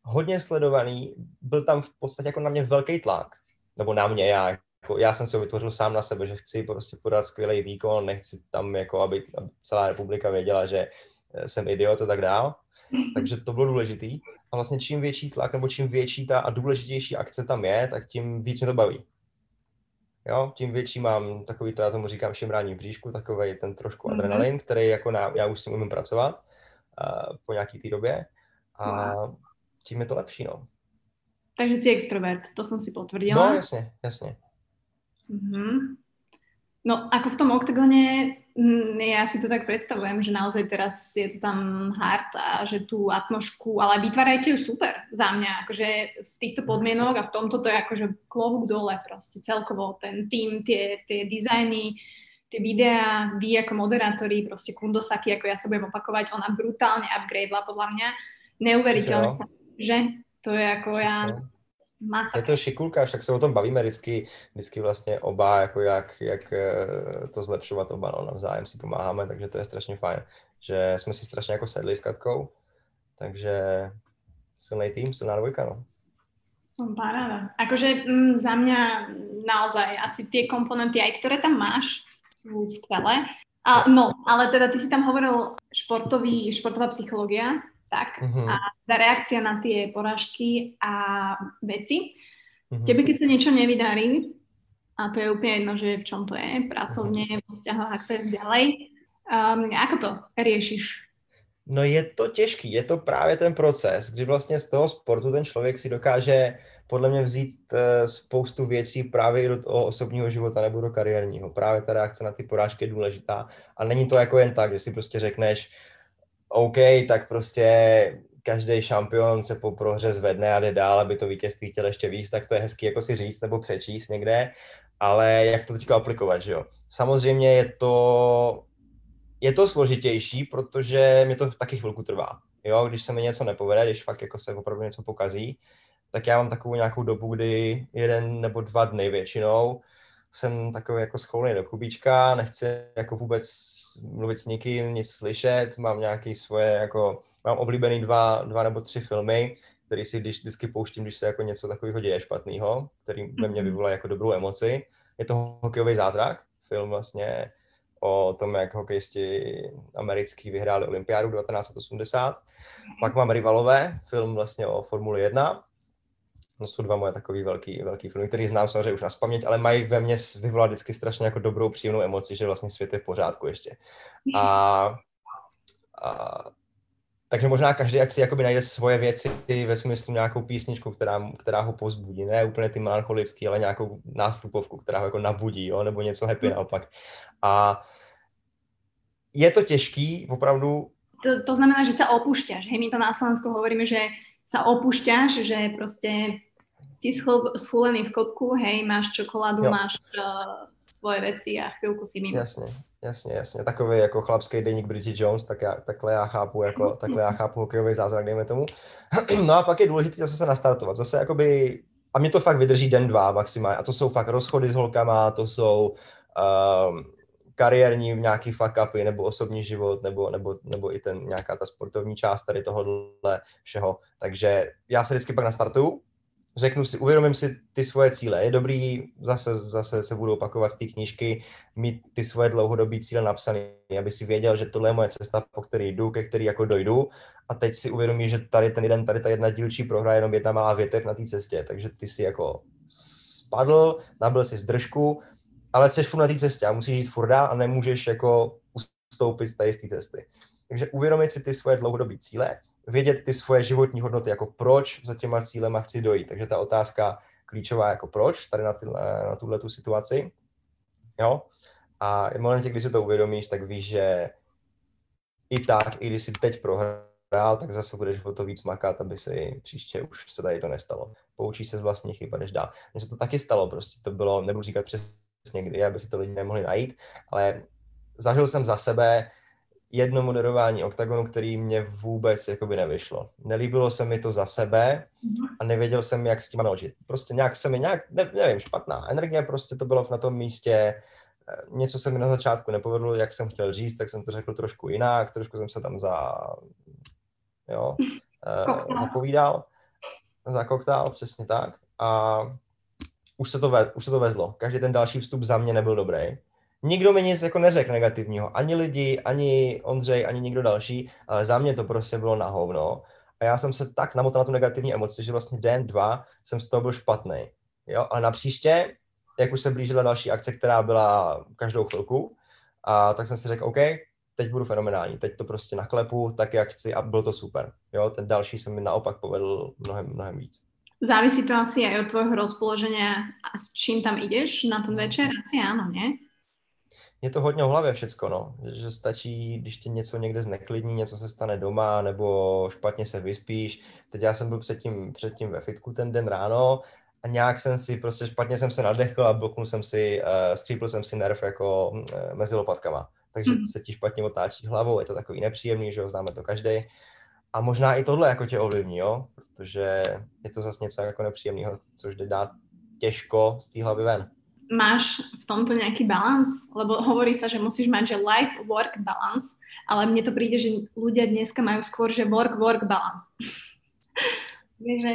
hodně sledovaný, byl tam v podstatě jako na mě velký tlak, nebo na mě, já Já jsem si ho vytvořil sám na sebe, že chci prostě podat skvělý výkon, nechci tam, jako, aby, aby celá republika věděla, že jsem idiot a tak dál. Takže to bylo důležitý. A vlastně čím větší tlak nebo čím větší ta a důležitější akce tam je, tak tím víc mě to baví. Jo? Tím větší mám takový, to já tomu říkám šimrání v bříšku, takový ten trošku adrenalin, který jako na, já už s tím umím pracovat uh, po nějaký té době. A tím je to lepší, no. Takže jsi extrovert, to jsem si potvrdila. No, jasně, jasně. Mm-hmm. No ako v tom Octagone, ja si to tak predstavujem, že naozaj teraz je to tam hard a že tú atmosféru, ale vytvárajte ju super za mňa, akože z týchto podmienok a v tomto to je akože klohúk dole proste celkovo, ten tým, tie, tie dizajny, tie videá, vy ako moderátori, proste Kundosaki, ako ja sa budem opakovať, ona brutálne upgradela podľa mňa, neuveriteľne, no. Že to je ako ja... Masakr. Je to šikulka, však se o tom bavíme vždycky, vždycky vlastně oba, jako jak, jak to zlepšovat oba, no, navzájem si pomáháme, takže to je strašně fajn, že jsme si strašně jako sedli s Katkou, takže silný tým, silná dvojka, no. Paráda. Akože m, za mňa naozaj asi tie komponenty, aj ktoré tam máš, sú skvelé. A, no, ale teda ty si tam hovoril športový, športová psychológia, tak, mm-hmm. a tá reakcia na tie porážky a veci. Mm-hmm. Tebe, keď sa niečo nevydarí, a to je úplne jedno, že v čom to je, pracovne, mm-hmm. vo vzťahoch a tak ďalej, um, ako to riešiš? No je to těžký, je to právě ten proces, kdy vlastně z toho sportu ten člověk si dokáže podle mě vzít spoustu věcí právě i do toho osobního života nebo do kariérního. Právě ta reakce na ty porážky je důležitá a není to jako jen tak, že si prostě řekneš, OK, tak prostě každý šampion se po prohře zvedne a jde dál, aby to vítězství chtěl ještě víc, tak to je hezký jako si říct nebo přečíst někde, ale jak to teďka aplikovat, že jo? Samozřejmě je to, je to složitější, protože mě to taky chvilku trvá, jo? Když se mi něco nepovede, když fakt jako se opravdu něco pokazí, tak já mám takovou nějakou dobu, kdy jeden nebo dva dny většinou jsem takový jako schoulený do kubíčka, nechci jako vůbec mluvit s nikým, nic slyšet, mám nějaký svoje jako, mám oblíbený dva, dva nebo tři filmy, který si když, vždycky pouštím, když se jako něco takového děje špatného, který ve mně vyvolá jako dobrou emoci. Je to Hokejový zázrak, film vlastně o tom, jak hokejisti americký vyhráli olympiádu devatenáct osmdesát. Pak mám Rivalové, film vlastně o Formule jedna. No jsou dva moje takový velký, velký filmy, který znám samozřejmě už naspaměť, ale mají ve mně vyvolat vždycky strašně jako dobrou příjemnou emoci, že vlastně svět je v pořádku ještě. A, a Takže možná každý, jak si jakoby najde svoje věci ve smyslu nějakou písničku, která, která ho povzbudí, ne úplně ty melancholický, ale nějakou nástupovku, která ho jako nabudí, jo? Nebo něco happy naopak. A je to těžký, opravdu. To, to znamená, že sa opúšťaš. Hej, my to na Slovensku hovoríme, že sa opúšťaš, že proste si schúlený v kopku, hej, máš čokoládu, jo. máš uh, svoje veci a chvíľku si mimo. Jasne, jasne, jasne. Takový ako chlapský deník Bridget Jones, tak ja, takhle ja chápu, jako, takhle ja chápu hokejový zázrak, dejme tomu. No a pak je dôležité zase sa nastartovať. Zase akoby, a mne to fakt vydrží den, dva maximálne. A to sú fakt rozchody s holkama, to sú... Um, kariérní nějaký fuck upy, nebo osobní život, nebo, nebo, nebo i ten nějaká ta sportovní část tady tohohle všeho. Takže já se vždycky pak nastartuju, řeknu si, uvědomím si ty svoje cíle. Je dobrý, zase, zase se budu opakovat z té knížky, mít ty svoje dlouhodobé cíle napsané, aby si věděl, že tohle je moje cesta, po který jdu, ke který jako dojdu. A teď si uvědomí, že tady ten jeden, tady ta jedna dílčí prohra, jenom jedna malá větev na té cestě. Takže ty si jako spadl, nabil si zdržku, ale jsi furt na té cestě a musíš jít furt dál a nemůžeš jako ustoupit z té cesty. Takže uvědomit si ty svoje dlouhodobé cíle, vědět ty svoje životní hodnoty, jako proč za těma cílema chci dojít. Takže ta otázka klíčová jako proč, tady na, na tuhletu situaci. Jo? A v momentě, když si to uvědomíš, tak víš, že i tak, i když si teď prohrál, tak zase budeš o to víc makat, aby si příště už se tady to nestalo. Poučíš se z vlastních chyb a jdeš dál. Mně se to taky stalo, prostě to bylo, nebudu říkat přes někdy, aby si to lidi nemohli najít, ale zažil jsem za sebe jedno moderování Octagonu, který mě vůbec jakoby nevyšlo. Nelíbilo se mi to za sebe a nevěděl jsem, jak s tím naložit. Prostě nějak se mi, nějak, ne, nevím, špatná energie, prostě to bylo na tom místě, něco se mi na začátku nepovedlo, jak jsem chtěl říct, tak jsem to řekl trošku jinak, trošku jsem se tam za, jo, eh, zapovídal, za koktál, přesně tak. A Už se, to ve, už se to vezlo. Každý ten další vstup za mě nebyl dobrý. Nikdo mi nic jako neřekl negativního. Ani lidi, ani Ondřej, ani nikdo další. Ale za mě to prostě bylo na hovno. A já jsem se tak namotal na tu negativní emoci, že vlastně den, dva jsem z toho byl špatnej. Jo? A na příště, jak už se blížila další akce, která byla každou chvilku, a tak jsem si řekl, OK, teď budu fenomenální. Teď to prostě naklepu tak, jak chci a bylo to super. Jo? Ten další se mi naopak povedl mnohem, mnohem víc. Závisí to asi aj od tvojho rozpoloženia a s čím tam ideš na ten večer? Asi áno, nie? Je to hodně v hlavě všecko, no. Že stačí, když tě něco někde zneklidní, něco se stane doma, nebo špatně se vyspíš. Teď já jsem byl předtím, předtím ve fitku ten den ráno a nějak jsem si, prostě špatně jsem se nadechl a bloknul jsem si, uh, skřípl jsem si nerv jako uh, mezi lopatkama. Takže mm. se ti špatně otáčí hlavou, je to takový nepříjemný, že ho známe to každý. A možná i tohle jako tě ovlivní, jo? Protože je to zase něco jako nepříjemného, což jde dát těžko z té hlavy ven. Máš v tomto nějaký balans? Lebo hovorí se, že musíš mať, že life-work balance, ale mně to přijde, že ľudia dneska mají skôr, že work-work balance.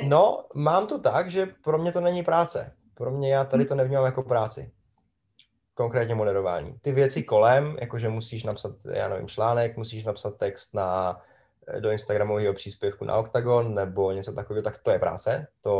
No, mám to tak, že pro mě to není práce. Pro mě já tady to nevnímám jako práci. Konkrétně moderování. Ty věci kolem, jakože musíš napsat, já nevím, článek, musíš napsat text na... do instagramového příspěvku na Octagon nebo něco takového, tak to je práce. To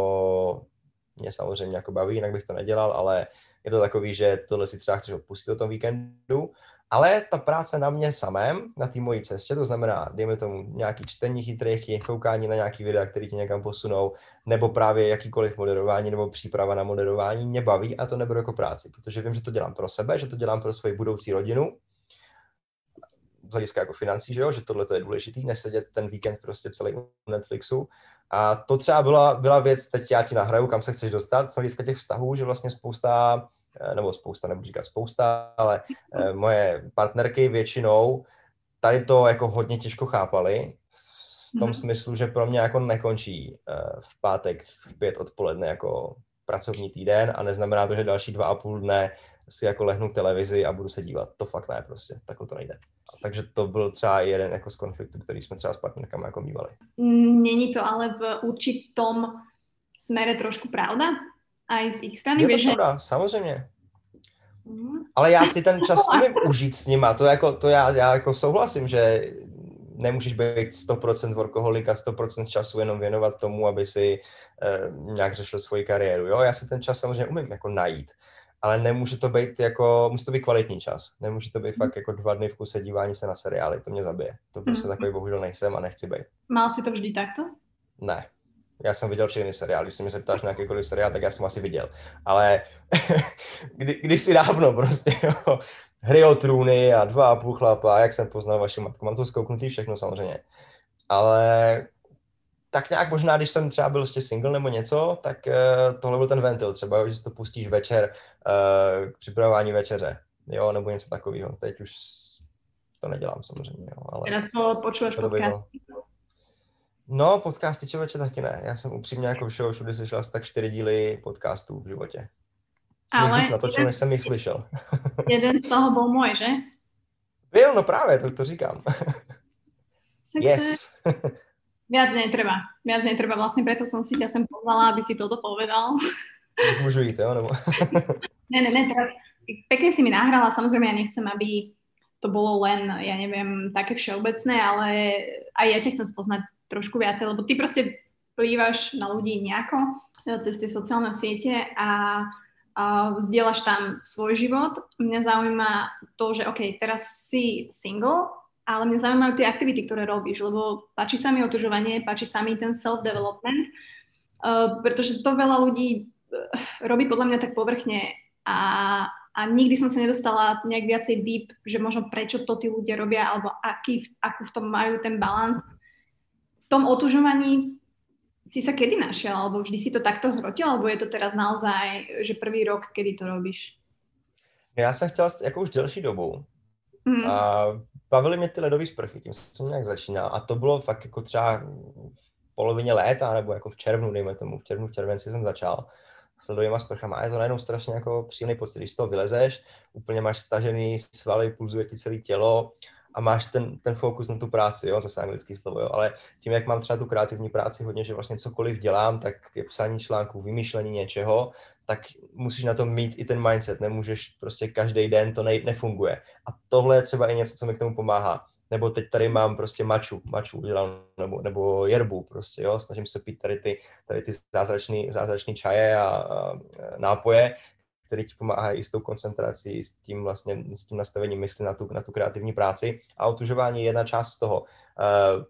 mě samozřejmě jako baví, jinak bych to nedělal, ale je to takový, že tohle si třeba chceš odpustit o tom víkendu. Ale ta práce na mě samém, na té mojí cestě, to znamená, dejme tomu nějaký čtení chytrých, koukání na nějaký videa, který tě někam posunou, nebo právě jakýkoliv moderování nebo příprava na moderování mě baví a to neberu jako práci, protože vím, že to dělám pro sebe, že to dělám pro svoji budoucí rodinu, z hlediska jako financí, že jo, že tohle to je důležitý, nesedět ten víkend prostě celý u Netflixu. A to třeba byla, byla věc, teď já ti nahraju, kam se chceš dostat, z hlediska těch vztahů, že vlastně spousta, nebo spousta, nebudu říkat spousta, ale eh, moje partnerky většinou tady to jako hodně těžko chápaly, v tom mm. smyslu, že pro mě jako nekončí eh, v pátek v pět odpoledne jako pracovní týden a neznamená to, že další dva a půl dne si jako lehnu k televizi a budu se dívat. To fakt ne prostě, takhle to nejde. Takže to byl třeba jeden jako z konfliktů, který jsme třeba s partnerkami jako mívali. Není to ale v určitom smere trošku pravda? A z ich strany? Je to běžen... pravda, samozřejmě. Mm. Ale já si ten čas umím užít s nima. To, jako, to já, já jako souhlasím, že nemůžeš být sto procent workoholik a sto procent času jenom věnovat tomu, aby si eh, nějak řešil svoji kariéru. Jo? Já si ten čas samozřejmě umím jako najít. ale nemůže to být jako, musí to být kvalitní čas. Nemůže to být fakt jako dva dny v kuse dívání se na seriály, to mě zabije. To prostě takový bohužel nejsem a nechci být. Mal si to vždy takto? Ne. Já jsem viděl všechny seriály, když se mě zeptáš na jakýkoliv seriál, tak já jsem asi viděl. Ale kdy, když si dávno prostě, jo, Hry o trůny a Dva a půl chlapa, jak jsem poznal vaši matku, mám to zkouknutý všechno samozřejmě. Ale tak nějak možná, když jsem třeba byl ještě single nebo něco, tak uh, tohle byl ten ventil třeba, že si to pustíš večer uh, k připravování večeře, jo, nebo něco takového. Teď už to nedělám samozřejmě, jo, ale... Teraz to počúvaš podcasty? No, podcasty člověče taky ne. Já jsem upřímně jako všeho všude slyšel asi tak čtyři díly podcastů v životě. Ale... Víc natočil, než jsem jich slyšel. Jeden z toho byl můj, že? Byl, no právě, to, to říkám. Sexy. Yes. Viac netreba. Viac netreba. Vlastne preto som si ťa sem pozvala, aby si toto povedal. Môžu ísť, jo? Nebo... ne, ne, ne. Teraz, pekne si mi nahrala. Samozrejme, ja nechcem, aby to bolo len, ja neviem, také všeobecné, ale aj ja ťa chcem spoznať trošku viacej, lebo ty proste vplývaš na ľudí nejako cez tie sociálne siete a, a vzdielaš tam svoj život. Mňa zaujíma to, že OK, teraz si single, ale mňa zaujímajú tie aktivity, ktoré robíš, lebo páči sa mi otužovanie, páči sa mi ten self-development, uh, pretože to veľa ľudí uh, robí podľa mňa tak povrchne a, a nikdy som sa nedostala nejak viacej deep, že možno prečo to tí ľudia robia, alebo aký, akú v tom majú ten balans. V tom otužovaní si sa kedy našiel, alebo vždy si to takto hrotil, alebo je to teraz naozaj, že prvý rok, kedy to robíš? Ja som chtěla jako už delší dobu. Mm. A bavily mě ty ledové sprchy, tím jsem nějak začínal a to bylo fakt jako třeba v polovině léta nebo jako v červnu, dejme tomu, v červnu, v červenci jsem začal s ledovýma sprchama a je to najednou strašně jako příjemný pocit, když z toho vylezeš, úplně máš stažený svaly, pulzuje ti celé tělo a máš ten, ten fokus na tu práci, jo, zase anglický slovo, jo, ale tím, jak mám třeba tu kreativní práci hodně, že vlastně cokoliv dělám, tak je psání článků, vymýšlení něčeho, tak musíš na to mít i ten mindset, nemůžeš prostě každý den, to ne, nefunguje. A tohle je třeba i něco, co mi k tomu pomáhá. Nebo teď tady mám prostě maču, maču udělám, nebo, nebo jerbu prostě, jo, snažím se pít tady ty, tady ty zázračný, zázračný čaje a, a nápoje, který ti pomáhají i s tou koncentrací, s tím vlastně, s tím nastavením mysli na tu, na tu kreativní práci. A otužování je jedna část z toho. Uh,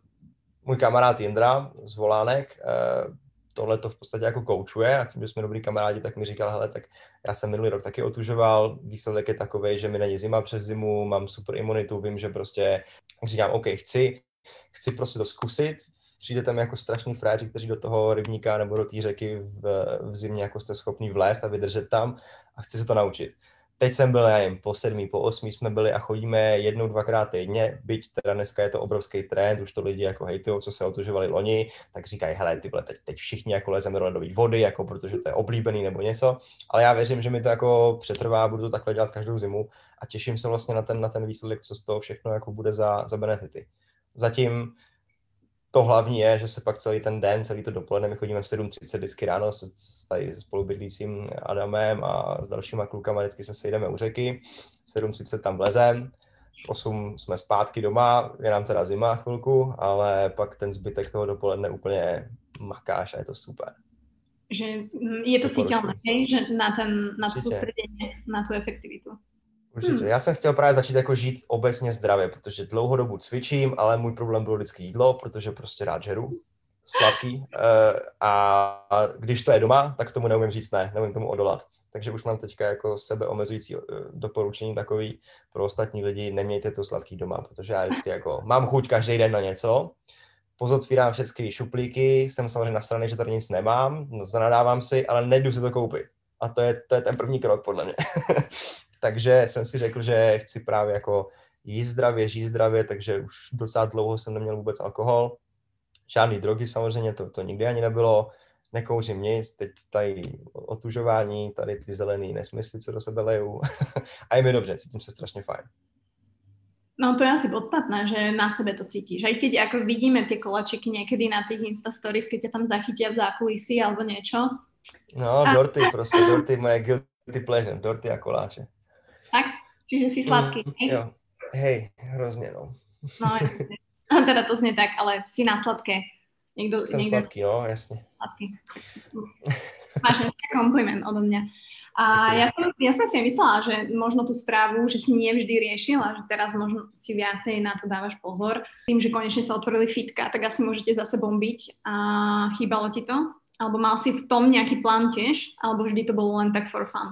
můj kamarád Jindra z Volánek uh, tohle to v podstatě jako koučuje a tím, že jsme dobrý kamarádi, tak mi říkal, hele, tak já jsem minulý rok taky otužoval, výsledek je takovej, že mi není zima přes zimu, mám super imunitu, vím, že prostě říkám, OK, chci, chci prostě to zkusit, přijde tam jako strašný fráči, kteří do toho rybníka nebo do té řeky v, v zimě jako jste schopni vlézt a vydržet tam a chci se to naučit. Teď jsem byl, já jim, po sedmí, po osmí jsme byli a chodíme jednou, dvakrát týdně, byť teda dneska je to obrovský trend, už to lidi jako hejtujou, co se otužovali loni, tak říkají, hele, tyhle, teď, teď všichni jako lezeme do ledové vody, jako protože to je oblíbený nebo něco, ale já věřím, že mi to jako přetrvá, budu to takhle dělat každou zimu a těším se vlastně na ten, na ten výsledek, co z toho všechno jako bude za, za benefity. Zatím to hlavní je, že se pak celý ten den, celý to dopoledne, my chodíme v sedm třicet vždycky ráno s, s tady spolubydlícím Adamem a s dalšíma klukama, vždycky se sejdeme u řeky, v sedm třicet tam vlezem, v osm jsme zpátky doma, je nám teda zima chvilku, ale pak ten zbytek toho dopoledne úplně makáš a je to super. Že je to cítelné, že na, ten, na to soustředění, na tu efektivitu. Určitě. Já jsem chtěl právě začít jako žít obecně zdravě, protože dlouhou dobu cvičím, ale můj problém bylo vždycky jídlo, protože prostě rád žeru, sladký a když to je doma, tak tomu neumím říct ne, neumím tomu odolat. Takže už mám teďka jako sebeomezující doporučení takový pro ostatní lidi, nemějte to sladký doma, protože já vždycky jako mám chuť každý den na něco, pozotvírám všechny šuplíky, jsem samozřejmě nasraný, že tady nic nemám, zanadávám si, ale nejdu si to koupit. A to je, to je ten první krok podle mě. Takže jsem si řekl, že chci právě jako jíst zdravě, žít zdravě, takže už docela dlouho jsem neměl vůbec alkohol. Žádný drogy samozřejmě, to, to nikdy ani nebylo. Nekouřím nic, teď tady otužování, tady ty zelený nesmysly, co do sebe leju. A je mi dobře, cítím se strašně fajn. No to je asi podstatné, že na sebe to cítíš. Aj keď ako vidíme tie kolačiky niekedy na tých Instastories, keď ťa tam zachytia v zákulisí alebo niečo. No, a... dorty prostě, dorty moje guilty pleasure, dorty a koláče. Tak? Čiže si sladký, mm, hej? Jo. Hej, hrozně, no. No, jasne. Teda to znie tak, ale si na sladké. Niekto, Som niekto... sladký, no, jasne. Sladký. Máš nejaký kompliment odo mňa. A ja som, ja som si myslela, že možno tú stravu, že si nie vždy riešila, že teraz možno si viacej na to dávaš pozor. Tým, že konečne sa otvorili fitka, tak asi môžete zase bombiť. A chýbalo ti to? Alebo mal si v tom nejaký plán tiež? Alebo vždy to bolo len tak for fun?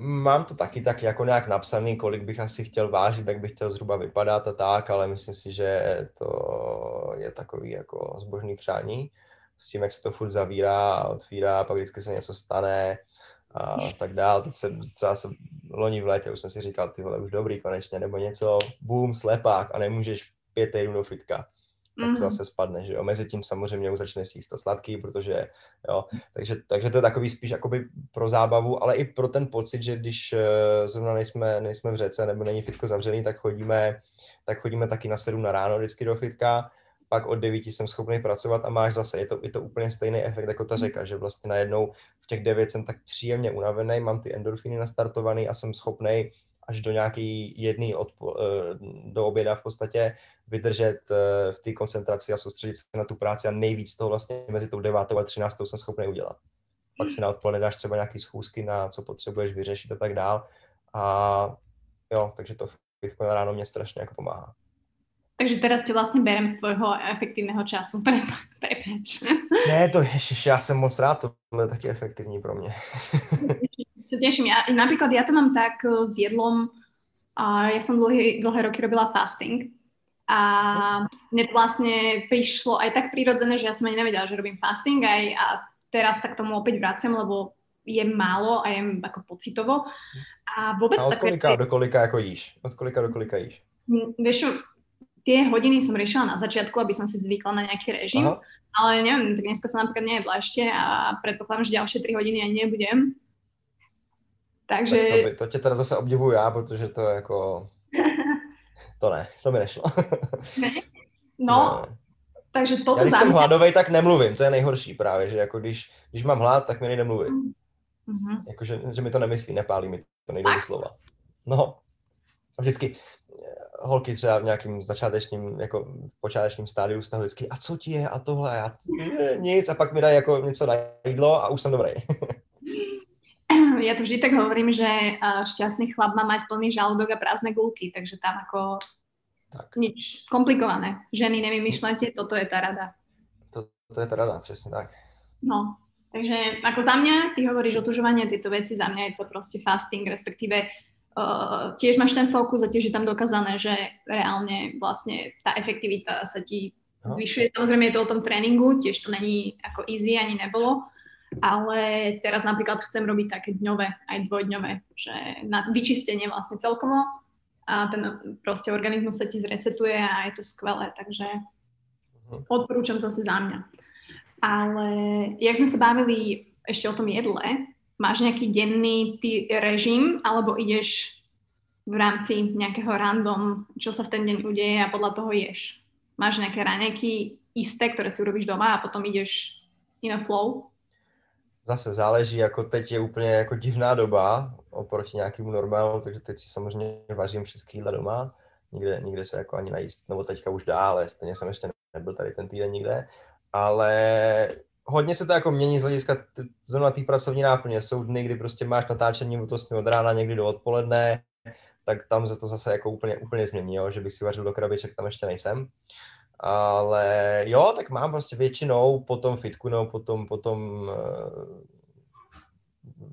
Mám to taky tak jako nějak napsaný, kolik bych asi chtěl vážit, jak bych chtěl zhruba vypadat a tak, ale myslím si, že to je takový jako zbožný přání. S tím, jak se to furt zavírá a otvírá, pak vždycky se něco stane a tak dál. Teď se třeba se loni v létě, už jsem si říkal, ty vole, už dobrý konečně, nebo něco, boom, slepák a nemůžeš pět týdnů do fitka. Tak to zase spadne, že jo. Mezi tím samozřejmě už začne si jíst to sladký, protože jo, takže, takže to je takový spíš jakoby pro zábavu, ale i pro ten pocit, že když zrovna nejsme, nejsme v řece nebo není fitko zavřený, tak chodíme, tak chodíme taky na sedm na ráno vždycky do fitka, pak od devíti jsem schopný pracovat a máš zase, je to, je to úplně stejný efekt jako ta řeka, že vlastně najednou v těch devět jsem tak příjemně unavený, mám ty endorfiny nastartovaný a jsem schopný až do nějaký jedný odpo, do oběda v podstatě vydržet v té koncentraci a soustředit se na tu práci a nejvíc toho vlastně mezi tou devátou a třináctou jsem schopný udělat. Pak si na odpoledne dáš třeba nějaký schůzky na co potřebuješ vyřešit a tak dál. A jo, takže to fitko na ráno mě strašně jako pomáhá. Takže teraz tě vlastně berem z tvojho efektivního času, prepáč. Ne, to ježiš, já jsem moc rád, to bude taky efektivní pro mě. Sa teším. Ja, napríklad ja to mám tak s jedlom, a ja som dlhé, dlhé roky robila fasting a mne to vlastne prišlo aj tak prirodzené, že ja som ani nevedela, že robím fasting aj, a teraz sa k tomu opäť vraciam, lebo jem málo a jem ako pocitovo. A, vôbec a od kolika do kolika ako jíš? Od kolika do kolika jíš? Vieš, tie hodiny som riešila na začiatku, aby som si zvykla na nejaký režim, Aha. ale neviem, tak dneska som napríklad nejedla ešte a predpokladám, že ďalšie tri hodiny ani nebudem. Takže... Tak to, by, to tě teda zase obdivuju já, protože to jako... To ne, to by nešlo. Ne? No, ne. Takže toto zároveň... Když jsem hladovej, tak nemluvím, to je nejhorší právě, že jako když, když mám hlad, tak mi nejde mluvit. Mm-hmm. Jakože že mi to nemyslí, nepálí mi to, nejde mi slova. No, vždycky holky třeba v nějakým začátečním, jako počátečním stádiu vztahu vždycky, a co ti je, a tohle, já nic, a pak mi dají jako něco na jídlo a už jsem dobrý. Ja to vždy tak hovorím, že šťastný chlap má mať plný žalúdok a prázdne gulky, takže tam ako tak. Nič komplikované. Ženy, nevymýšľajte, toto je tá rada. Toto to je tá rada, presne tak. No, takže ako za mňa, ty hovoríš otužovanie, tieto veci, za mňa je to proste fasting, respektíve uh, tiež máš ten fokus a tiež je tam dokázané, že reálne vlastne tá efektivita sa ti no. zvyšuje. Samozrejme je to o tom tréningu, tiež to není ako easy, ani nebolo. Ale teraz napríklad chcem robiť také dňové, aj dvojdňové, že na vyčistenie vlastne celkovo a ten proste organizmus sa ti zresetuje a je to skvelé, takže odporúčam zase za mňa. Ale jak sme sa bavili ešte o tom jedle, máš nejaký denný ty režim alebo ideš v rámci nejakého random, čo sa v ten deň udeje a podľa toho ješ? Máš nejaké raňajky isté, ktoré si urobíš doma a potom ideš in a flow? Zase záleží, jako teď je úplně jako divná doba oproti nějakému normálu, takže teď si samozřejmě vařím všechny jídla doma, nikde, nikde se jako ani najíst, nebo teďka už dá, ale stejně jsem ještě nebyl tady ten týden nikde, ale hodně se to jako mění z hlediska zrovna té pracovní náplně, jsou dny, kdy prostě máš natáčení od osmi od rána někdy do odpoledne, tak tam se to zase jako úplně, úplně změní, jo? Že bych si vařil do krabiček, tam ještě nejsem. Ale jo, tak mám prostě většinou po tom fitku nebo po tom, po tom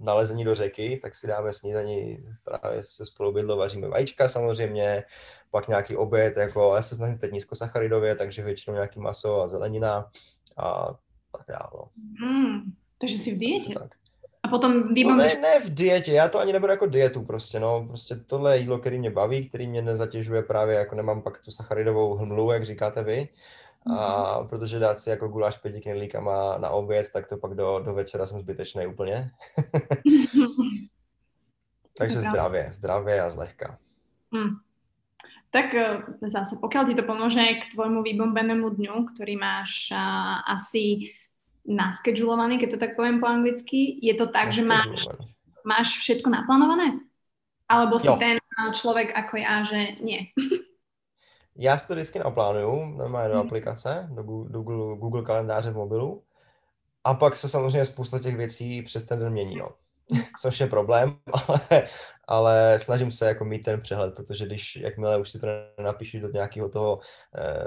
nalezení do řeky, tak si dáme snídaní, právě se spolubydlo, vaříme vajíčka samozřejmě, pak nějaký oběd, jako já se snažím teď nízkosacharidově, takže většinou nějaký maso a zelenina a tak dále. Mm, takže si v dietě? A potom výbom... No ne, ne v dietě, já to ani neberu jako dietu prostě, no, prostě tohle jídlo, který mě baví, který mě nezatěžuje právě, jako nemám pak tu sacharidovou hmlu, jak říkáte vy, mm. a protože dát si jako guláš pěti knedlíkama na oběd, tak to pak do, do večera jsem zbytečný úplně. Takže zdravě, zdravě a zlehka. Mm. Tak zase, pokiaľ ti to pomôže k tvojmu vybombenému dňu, ktorý máš uh, asi... naschedulovaný, keď to tak poviem po anglicky. Je to tak, že máš, máš všetko naplánované? Alebo si jo. Ten človek ako ja, že nie? Ja si to vždycky naplánuju, normálne do aplikace, do Google, Google kalendáře v mobilu. A pak se samozřejmě spousta těch věcí přes ten den mění. No. což je problém, ale, ale snažím se jako mít ten přehled, protože když jakmile už si to napíšeš do nějakého toho,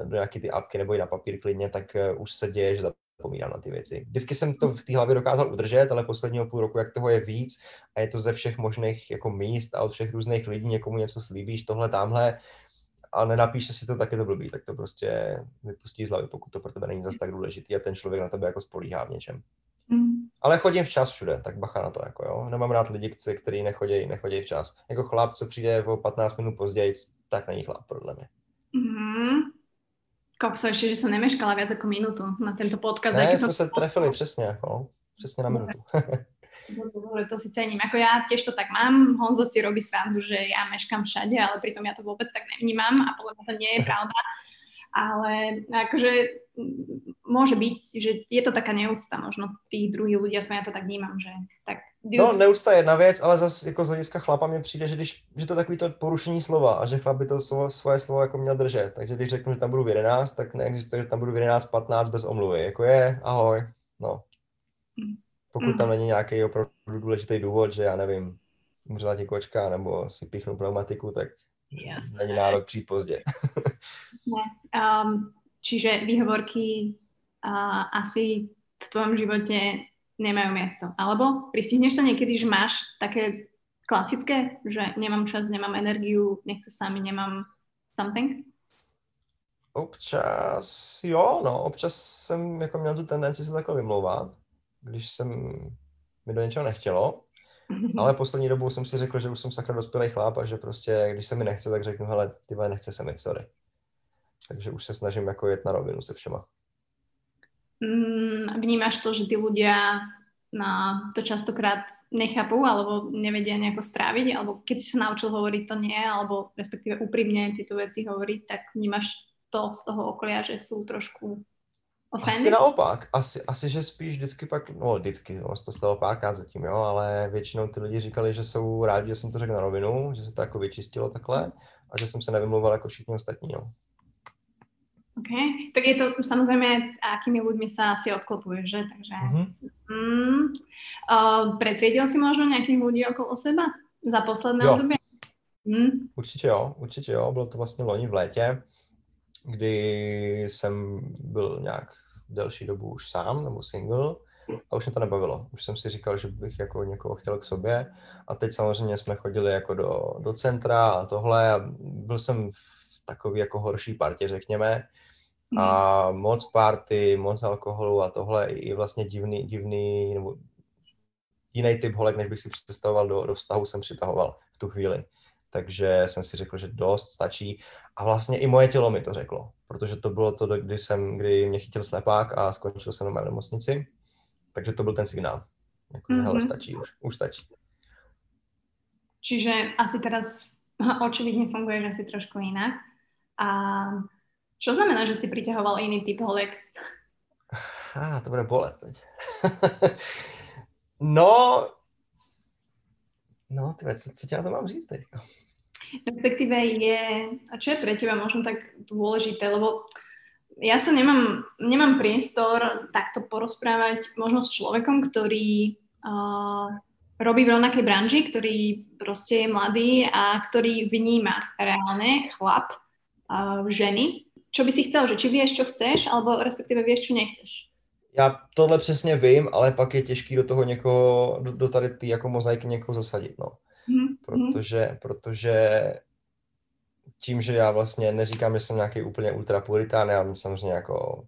do nějaké ty apky nebo i na papír klidně, tak už se děje, že zapomínám na ty věci. Vždycky jsem to v té hlavě dokázal udržet, ale posledního půl roku, jak toho je víc a je to ze všech možných jako míst a od všech různých lidí, někomu něco slíbíš, tohle, tamhle, a nenapíše si to, tak je to blbý, tak to prostě vypustí z hlavy, pokud to pro tebe není zas tak důležitý a ten člověk na tebe jako spolíhá v něčem. Mm. Ale chodím včas všude, tak bacha na to, jako jo. Nemám rád lidi, kteří nechodí, nechodí včas. Jako chlap, co přijde o pätnásť minút později, tak není chlap, podle mě. Mm. Kokso, ještě, že jsem nemeškala viac jako minutu na tento podcast. Ne, jsme to... se trefili přesně, jako, přesně na minutu. Dobre, to si cením. Ako ja tiež to tak mám. Honza si robí srandu, že ja meškám všade, ale pritom ja to vôbec tak nevnímam a podľa mňa to nie je pravda. Ale akože môže byť, že je to taká neúcta možno. Tí druhí ľudia, aspoň ja to tak vnímam, že tak... No, neúcta je jedna věc, ale zase jako z hlediska chlapa mi přijde, že, když, že to je takový to porušení slova a že chlap by to svoje, svoje slovo jako měl držet. Takže když řeknu, že tam budu v jedenásť, tak neexistuje, že tam budu v jedenásť pätnásť bez omluvy. Jako je, ahoj, no. Mm. Pokud tam není nějaký opravdu důležitý důvod, že já nevím, umřela ti kočka nebo si píchnu pneumatiku, tak yes. Není nárok přijít pozdě. Ne. Um, čiže výhovorky uh, asi v tvojom živote nemajú miesto. Alebo pristihneš sa niekedy, že máš také klasické, že nemám čas, nemám energiu, nechce sami, nemám something? Občas jo, no. Občas jsem jako měl tu tendenci se takhle vymlouvat. Když jsem mi do něčeho nechtělo, ale poslední dobou jsem si řekl, že už jsem sakra dospělej chlap a že prostě, když se mi nechce, tak řeknu, hele, ty vole, nechce se mi, sorry. Takže už se snažím jako jet na rovinu se všema. Mm, vnímáš to, že ty ľudia na to častokrát nechápu, alebo nevedia nejako stráviť, alebo keď si sa naučil hovoriť to nie, alebo respektíve úprimne tieto veci hovoriť, tak vnímáš to z toho okolia, že sú trošku... Ofendy? Asi naopak, asi, asi, že spíš vždycky pak, no vždycky, no, to stalo párkrát zatím, jo, ale většinou ty lidi říkali, že jsou rádi, že jsem to řekl na rovinu, že se to jako vyčistilo takhle a že jsem se nevymlouval jako všichni ostatní, jo. OK, tak je to samozřejmě, akými ľuďmi se asi odklopuješ, že, takže... Mm-hmm. Mm. Uh, pretriedil si možno nějakých ľudí okolo seba za posledné období? Mm. Určitě jo, určitě jo, bylo to vlastně loni v létě, kdy jsem byl nějak delší dobu už sám nebo single a už mě to nebavilo. Už jsem si říkal, že bych jako někoho chtěl k sobě a teď samozřejmě jsme chodili jako do, do centra a tohle a byl jsem v takový jako horší partě, řekněme. A moc party, moc alkoholu a tohle je vlastně divný, divný nebo jiný typ holek, než bych si představoval do, do vztahu, jsem přitahoval v tu chvíli. Takže jsem si řekl, že dost, stačí. A vlastně i moje tělo mi to řeklo, protože to bylo to, kdy jsem, kdy mě chytil slepák a skončil jsem doma v nemocnici. Takže to byl ten signál. Jako, mm-hmm. Hele, stačí už, už stačí. Čiže asi teraz očividne funguješ asi trošku jinak. A čo znamená, že si priťahoval jiný typ holek? Ah, to bude bolet teď. no... No, ty vec, co ťa to mám říct teďka? Respektíve je, a čo je pre teba možno tak dôležité, lebo ja sa nemám, nemám priestor takto porozprávať možno s človekom, ktorý uh, robí v rovnakej branži, ktorý proste je mladý a ktorý vníma reálne chlap, uh, ženy. Čo by si chcel, že či vieš, čo chceš, alebo respektíve vieš, čo nechceš? Já tohle přesně vím, ale pak je těžký do toho někoho, do, do tady ty jako mozaiky někoho zasadit, no. Protože, protože tím, že já vlastně neříkám, že jsem nějaký úplně ultrapuritán, já mě samozřejmě jako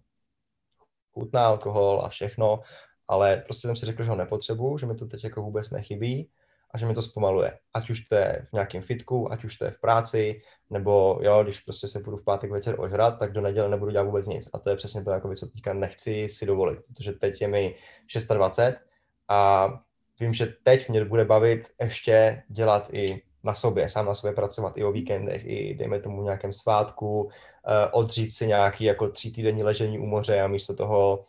chutná alkohol a všechno, ale prostě jsem si řekl, že ho nepotřebuju, že mi to teď jako vůbec nechybí a že mi to zpomaluje. Ať už to je v nějakém fitku, ať už to je v práci, nebo jo, když prostě se budu v pátek večer ožrat, tak do neděle nebudu dělat vůbec nic. A to je přesně to, jako, co teďka nechci si dovolit, protože teď je mi dvadsaťšesť a vím, že teď mě bude bavit ještě dělat i na sobě, sám na sobě pracovat i o víkendech, i dejme tomu nějakém svátku, eh, odřít si nějaký jako tři týdenní ležení u moře a místo toho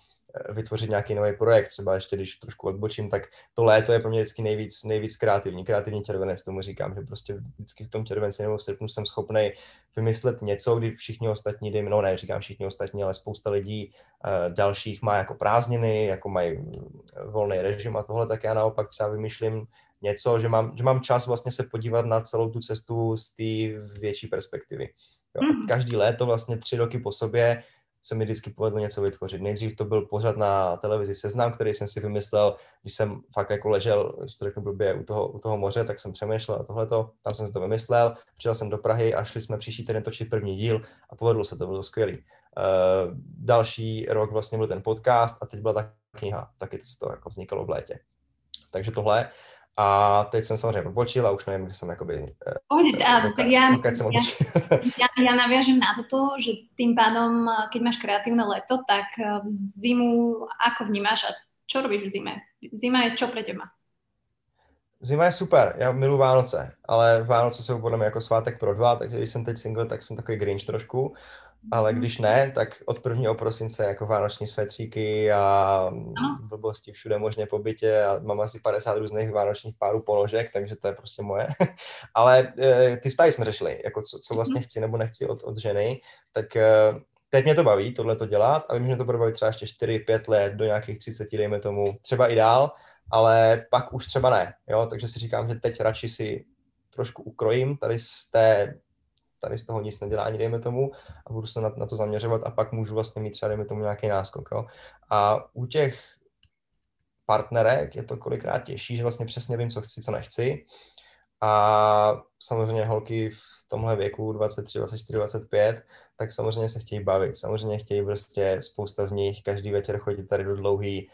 vytvořit nějaký nový projekt, třeba ještě když trošku odbočím, tak to léto je pro mě vždycky nejvíc, nejvíc kreativní, kreativní červenec, tomu říkám, že prostě vždycky v tom červenci nebo v srpnu jsem schopnej vymyslet něco, kdy všichni ostatní, dejme, no ne, říkám všichni ostatní, ale spousta lidí uh, dalších má jako prázdniny, jako mají volný režim a tohle, tak já naopak třeba vymýšlím něco, že mám, že mám čas vlastně se podívat na celou tu cestu z té větší perspektivy. Jo. Každý léto vlastně tři roky po sobě se mi vždycky povedlo něco vytvořit. Nejdřív to byl pořad na televizi Seznam, který jsem si vymyslel, když jsem fakt jako ležel, když to řekl blbě, u toho, u toho moře, tak jsem přemýšlel a tohleto, tam jsem si to vymyslel, přijel jsem do Prahy a šli jsme příští týden točit první díl a povedlo se to, bylo to skvělý. Uh, další rok vlastně byl ten podcast a teď byla ta kniha, taky to se to jako vznikalo v létě. Takže tohle. A teď jsem samozřejmě odbočil a už nevím, kde jsem jakoby... Pohodne, tak ja, ja, ja naviažem na toto, že tým pádom, keď máš kreatívne leto, tak v zimu ako vnímaš a čo robíš v zime? Zima je čo pre teba? Zima je super, já miluji Vánoce, ale Vánoce jsou podle mě jako svátek pro dva, takže když jsem teď single, tak jsem takový grinch trošku, ale když ne, tak od prvního prosince jako vánoční svetříky a blbosti všude možně po bytě a mám asi padesát různých vánočních párů položek, takže to je prostě moje. Ale e, ty vztahy jsme řešili, jako co, co vlastně chci nebo nechci od, od ženy, tak e, teď mě to baví tohle to dělat a vím, že to bude bavit třeba ještě čtyři pět let do nějakých třiceti, dejme tomu, třeba i dál, ale pak už třeba ne, jo, takže si říkám, že teď radši si trošku ukrojím tady z, té, tady z toho nic nedělání, dejme tomu, a budu se na, na to zaměřovat a pak můžu vlastně mít třeba, dejme tomu, nějaký náskok, jo. A u těch partnerek je to kolikrát těžší, že vlastně přesně vím, co chci, co nechci a samozřejmě holky v tomhle věku dvacet tři, dvacet čtyři, dvacet pět, tak samozřejmě se chtějí bavit, samozřejmě chtějí prostě spousta z nich každý večer chodit tady do dlouhý,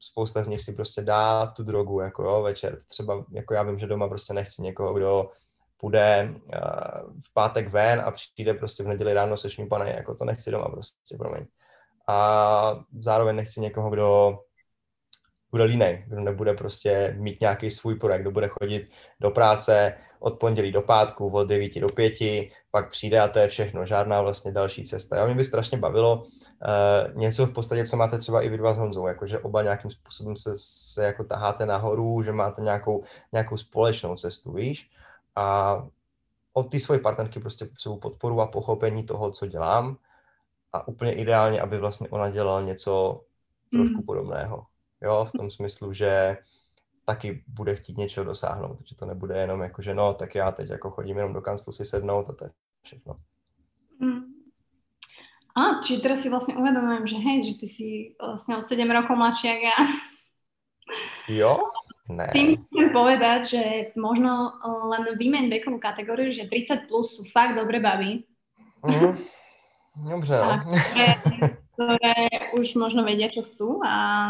spousta z nich si prostě dá tu drogu, jako jo, večer, třeba, jako já vím, že doma prostě nechci někoho, kdo půjde v pátek ven a přijde prostě v neděli ráno se šňupaný, jako to nechci doma prostě, promiň. A zároveň nechci někoho, kdo bude línej, kdo nebude prostě mít nějaký svůj projekt, kdo bude chodit do práce od pondělí do pátku, od devíti do pěti, pak přijde a to je všechno, žádná vlastně další cesta. Já mě by strašně bavilo uh, něco v podstatě, co máte třeba i vy dva s Honzou, jakože oba nějakým způsobem se, se jako taháte nahoru, že máte nějakou, nějakou společnou cestu, víš? A od té svojí partnerky prostě potřebuji podporu a pochopení toho, co dělám a úplně ideálně, aby vlastně ona dělala něco trošku mm. podobného. Jo, v tom smyslu, že taky bude chtít něčeho dosáhnout, takže to nebude jenom jako, že no, tak já teď jako chodím jenom do kanclu si sednout a to je všechno. Mm. A, čiže teraz si vlastně uvedomujem, že hej, že ty si vlastně o sedem rokov mladší jak já. Jo? Ne. Tým chcem povedať, že možno len vymeň vekovú kategóriu, že tridsať plus sú fakt dobre baví. Mm. Dobře, no. Ktoré, ktoré už možno vedia, čo chcú a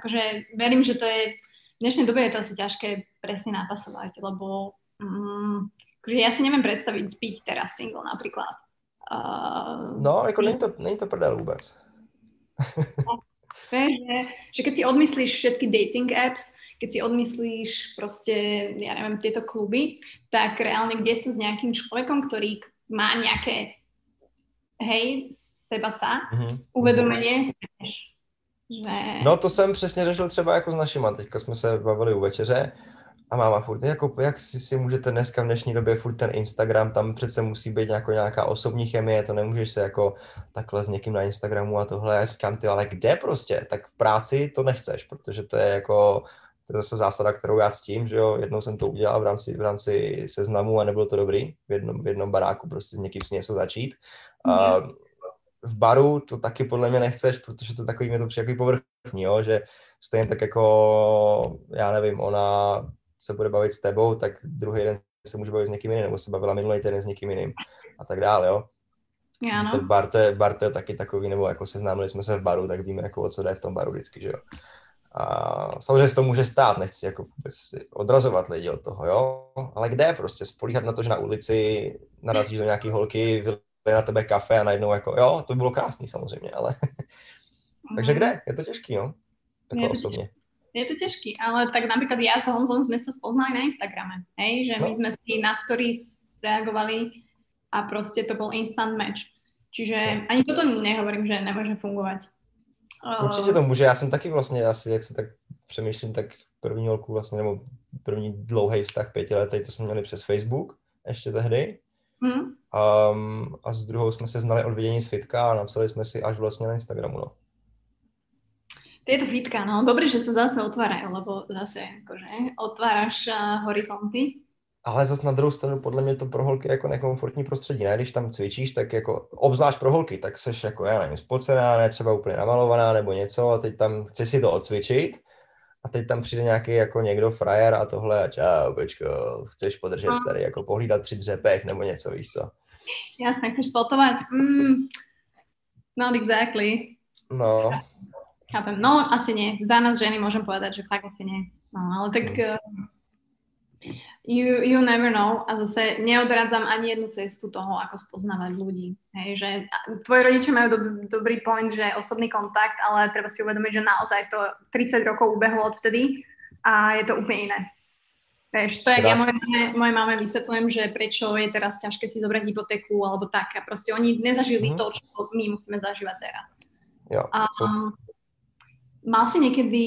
akože verím, že to je v dnešnej dobe je to asi ťažké presne napasovať, lebo um, akože ja si neviem predstaviť piť teraz single napríklad. Uh, no, ako není to, není to prdel vôbec. Že, že keď si odmyslíš všetky dating apps, keď si odmyslíš proste, ja neviem, tieto kluby, tak reálne kde sa s nejakým človekom, ktorý má nejaké hej, seba sa, mm-hmm. uvedomenie, mm-hmm. Ne. No to jsem přesně řešil třeba jako s našima, teďka jsme se bavili u večeře a máma furt, jako, jak si, si můžete dneska v dnešní době furt ten Instagram, tam přece musí být nějako, nějaká osobní chemie, to nemůžeš se jako takhle s někým na Instagramu a tohle, já říkám ty, ale kde prostě, tak v práci to nechceš, protože to je jako, to je zase zásada, kterou já ctím, že jo, jednou jsem to udělal v rámci, v rámci Seznamu a nebylo to dobrý, v jednom, v jednom baráku prostě s někým si něco začít. Mm. A, v baru to taky podle mě nechceš, protože to takový mě to přijde takový povrchní, jo? Že stejně tak jako, já nevím, ona se bude bavit s tebou, tak druhý den se může bavit s někým jiným, nebo se bavila minulý týden s někým jiným a tak dále, jo. Ano. To bar, to je, bar to je taky takový, nebo jako seznámili jsme se v baru, tak víme, jako, o co jde v tom baru vždycky, že jo. A samozřejmě se to může stát, nechci jako odrazovat lidi od toho, jo. Ale kde prostě spolíhat na to, že na ulici narazíš do nějaký holky, na tebe kafe a najednou jako, jo, to by bylo krásný samozřejmě, ale takže kde? Je to těžký, no? Tako je to osobně. Je to těžký, ale tak například já s Honzom jsme se spoznali na Instagrame, hej? Že no. My jsme si na stories reagovali a prostě to byl instant match. Čiže no. Ani toto nehovorím, že nemůže fungovat. Určitě to může, já jsem taky vlastně asi, jak se tak přemýšlím, tak první holku vlastně, nebo první dlouhý vztah pětiletý, to jsme měli přes Facebook ještě tehdy. Mm. Um, a s druhou jsme se znali od vidění z fitka a napsali jsme si až vlastně na Instagramu, no. Tieto fitka, no. Dobre, že sa zase otvárajú, lebo zase akože otváraš uh, horizonty. Ale zase na druhou stranu podle mě to pro holky je jako nekomfortní prostředí, ne? Když tam cvičíš, tak jako obzvlášť pro holky, tak seš jako, já nevím, spocená, ne třeba úplně namalovaná nebo něco a teď tam chceš si to odcvičit a teď tam přijde nějaký jako někdo frajer a tohle a čau, bečko, chceš podržet tady, jako pohlídat při dřepech nebo něco, víš co? Jasné, chceš spotovat? Mm, not exactly. No. Chápem, no asi nie. Za nás ženy môžem povedať, že fakt asi nie. No, ale tak uh, you, you never know. A zase neodradzam ani jednu cestu toho, ako spoznávať ľudí. Hej, že tvoji rodičia majú do, dobrý point, že osobný kontakt, ale treba si uvedomiť, že naozaj to tridsať rokov ubehlo odvtedy a je to úplne iné. Vieš, to je, ja mojej mame, mame vysvetľujem, že prečo je teraz ťažké si zobrať hypotéku alebo tak. A proste oni nezažili mm-hmm. to, čo my musíme zažívať teraz. Jo, a, mal si niekedy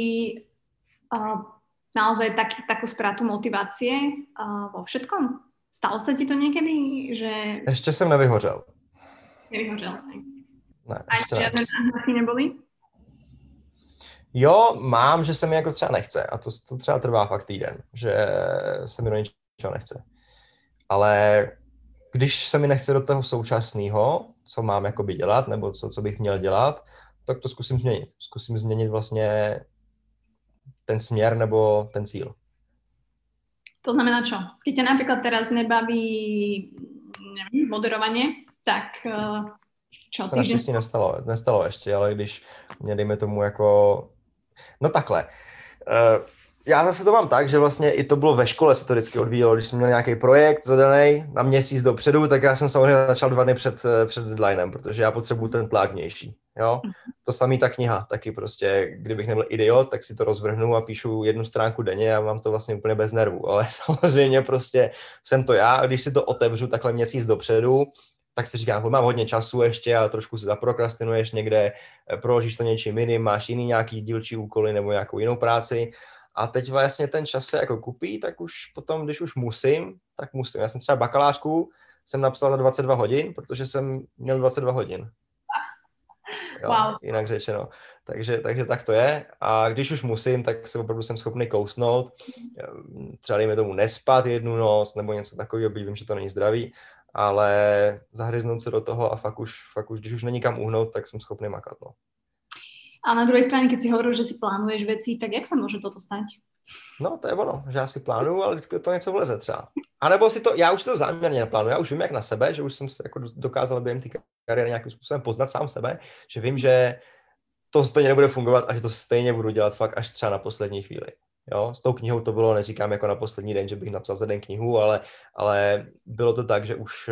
uh, naozaj taký, takú stratu motivácie uh, vo všetkom? Stalo sa ti to niekedy, že... Ešte som nevyhořel. Nevyhořel si. Ne, ešte ne. Ani žiadne neboli? Jo, mám, že se mi jako třeba nechce. A to, to třeba trvá fakt týden, že se mi do ničeho nechce. Ale když se mi nechce do toho současného, co mám jakoby dělat, nebo co, co bych měl dělat, tak to zkusím změnit. Zkusím změnit vlastně ten směr nebo ten cíl. To znamená čo? Keď ťa napríklad teraz nebaví, neviem, moderovanie, tak čo? To se naštěstí nestalo, nestalo ještě, ale když mě dejme tomu jako... No takhle. Já zase to mám tak, že vlastně i to bylo ve škole, se to vždycky odvíjelo. Když jsem měl nějaký projekt zadaný na měsíc dopředu, tak já jsem samozřejmě začal dva dny před, před deadlinem, protože já potřebuju ten tlak vnější. Jo? To samý ta kniha, taky prostě, kdybych nebyl idiot, tak si to rozvrhnu a píšu jednu stránku denně a mám to vlastně úplně bez nervů, ale samozřejmě prostě jsem to já a když si to otevřu takhle měsíc dopředu, tak si říkám, mám hodně času ještě a trošku si zaprokrastinuješ někde, proložíš to něčím jiným, máš jiný nějaký dílčí úkoly nebo nějakou jinou práci. A teď vlastně ten čas se jako kupí, tak už potom, když už musím, tak musím. Já jsem třeba bakalářku jsem napsal za dvacet dva hodin, protože jsem měl dvacet dva hodin. Jo, wow. Jinak řečeno. Takže, takže tak to je. A když už musím, tak se opravdu jsem schopný kousnout. Třeba dejme tomu nespat jednu noc nebo něco takového, byť vím, že to není zdravý, ale zahryznout se do toho a fakt už, fakt už když už není kam uhnout, tak jsem schopný makat. No. A na druhej strane, keď si hovoril, že si plánuješ veci, tak jak sa môže toto stať? No, to je ono, že ja si plánuju, ale vždycky to něco vleze třeba. A nebo si to, já už to záměrně neplánuju, já už vím jak na sebe, že už jsem se jako dokázal během té kariéry nějakým způsobem poznat sám sebe, že vím, že to stejně nebude fungovat a že to stejně budu dělat fakt až třeba na poslední chvíli. Jo? S tou knihou to bylo, neříkám jako na poslední den, že bych napsal za den knihu, ale, ale bylo to tak, že už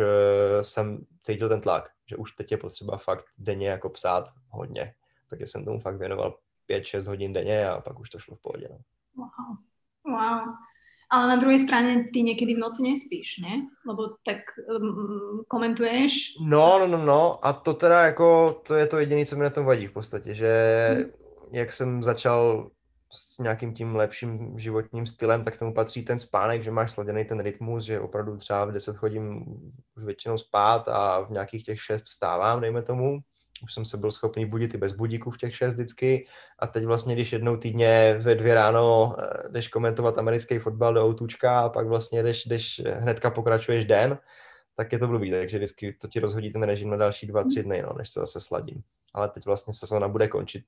jsem cítil ten tlak, že už teď je potřeba fakt denně jako psát hodně. Takže jsem tomu fakt věnoval päť šesť hodín denně a pak už to šlo v pohodě. No. Wow. Wow. Ale na druhej strane ty niekedy v noci nespíš, ne? Lebo tak um, komentuješ? No, no, no, no. A to teda jako, to je to jediné, co mi na tom vadí v podstatě, že hmm. jak jsem začal s nějakým tím lepším životním stylem, tak tomu patří ten spánek, že máš sladěný ten rytmus, že opravdu třeba v deset chodím už většinou spát a v nějakých těch šest vstávám, dejme tomu. Už jsem se byl schopný budit i bez budíků v těch šest vždycky a teď vlastně, když jednou týdně ve dvě ráno jdeš komentovat americký fotbal do autůčka a pak vlastně jdeš, jdeš hnedka pokračuješ den, tak je to blbý, takže vždycky to ti rozhodí ten režim na další dva, tři dny, no, než se zase sladím. Ale teď vlastně sezóna bude končit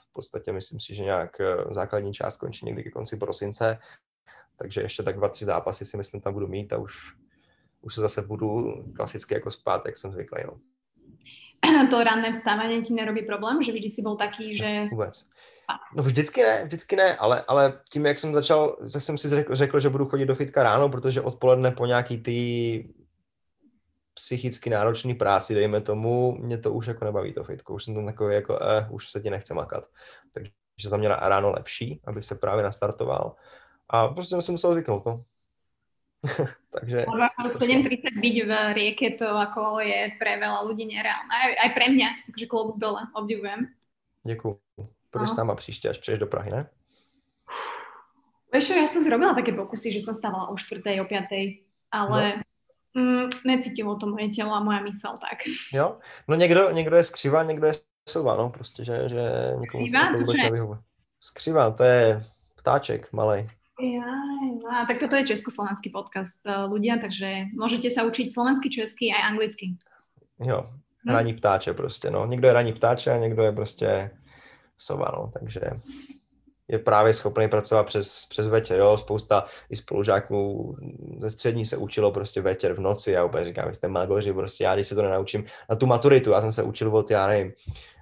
v podstatě, myslím si, že nějak základní část končí někdy ke konci prosince, takže ještě tak dva, tři zápasy si myslím tam budu mít a už, už se zase budu klasicky jako spát, jak jsem zvyklý, no. To ranné vstávanie ti nerobí problém? Že vždy si bol taký, že... Vůbec. No vždycky ne, vždycky ne, ale, ale tím, jak jsem začal, zase jsem si řekl, řekl, že budu chodit do fitka ráno, protože odpoledne po nějaký ty psychicky náročný práci, dejme tomu, mě to už jako nebaví to fitko. Už jsem tam takový jako, eh, už se ti nechce makat. Takže za mě ráno lepší, abych se právě nastartoval. A prostě jsem se musel zvyknout, no. Takže... sedem tridsať byť v rieke to, ako je pre veľa ľudí nereálne. Aj, aj pre mňa, takže klobúk dole, obdivujem. Děkuju. Půjdeš s náma příště, až přijdeš do Prahy, ne? Vieš čo, ja som zrobila také pokusy, že som stávala o štvrtej, o piatej, ale no. mm, necítilo to moje telo a moja mysl tak. Jo, no někdo, někdo je skřivá, někdo je sová, no prostě, že, že nikomu skřivá, to vůbec nevyhovuje. Skřivá, to je ptáček malej. Jaj, no, tak toto je československý podcast ľudia, takže môžete sa učiť slovenský, český aj anglicky. Jo, raní hm. ptáče prostě, no. Někdo je raní ptáče a někdo je prostě sová, no, takže... je právě schopný pracovat přes, přes večer, jo, spousta i spolužáků ze střední se učilo prostě večer v noci, já úplně říkám, vy jste magoři, prostě já když se to nenaučím na tu maturitu, já jsem se učil od, já nevím,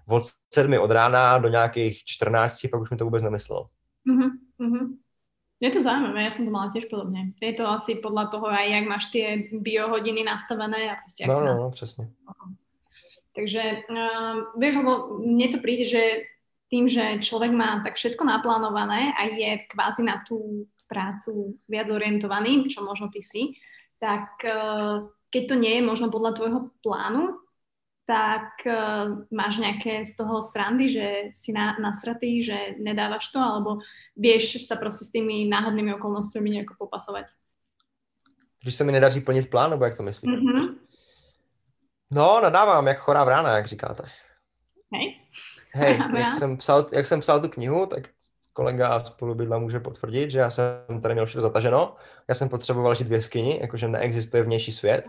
od sedmi od rána do nějakých čtrnácti, pak už mi to vůbec nemyslelo. Mm-hmm, mm-hmm. Je to zajímavé, já jsem to mala těž podobně. Je to asi podle toho, aj jak máš ty biohodiny nastavené a prostě jak no, si nastavené. No, no, přesně. Takže, uh, víš, lebo mně to přijde, že tým, že človek má tak všetko naplánované a je kvázi na tú prácu viac orientovaný, čo možno ty si, tak keď to nie je možno podľa tvojho plánu, tak máš nejaké z toho srandy, že si na, nasratý, že nedávaš to, alebo vieš sa proste s tými náhodnými okolnostiami nejako popasovať. Když sa mi nedaří plniť plán, nebo jak to myslíš? Mm-hmm. No, nadávám, jak chorá vrána, jak říkáte. Hej. Hej, jak jsem, psal, jak jsem psal tu knihu, tak kolega a spolubydla může potvrdit, že já jsem tady měl všechno zataženo, já jsem potřeboval žít v jeskyni, jakože neexistuje vnější svět.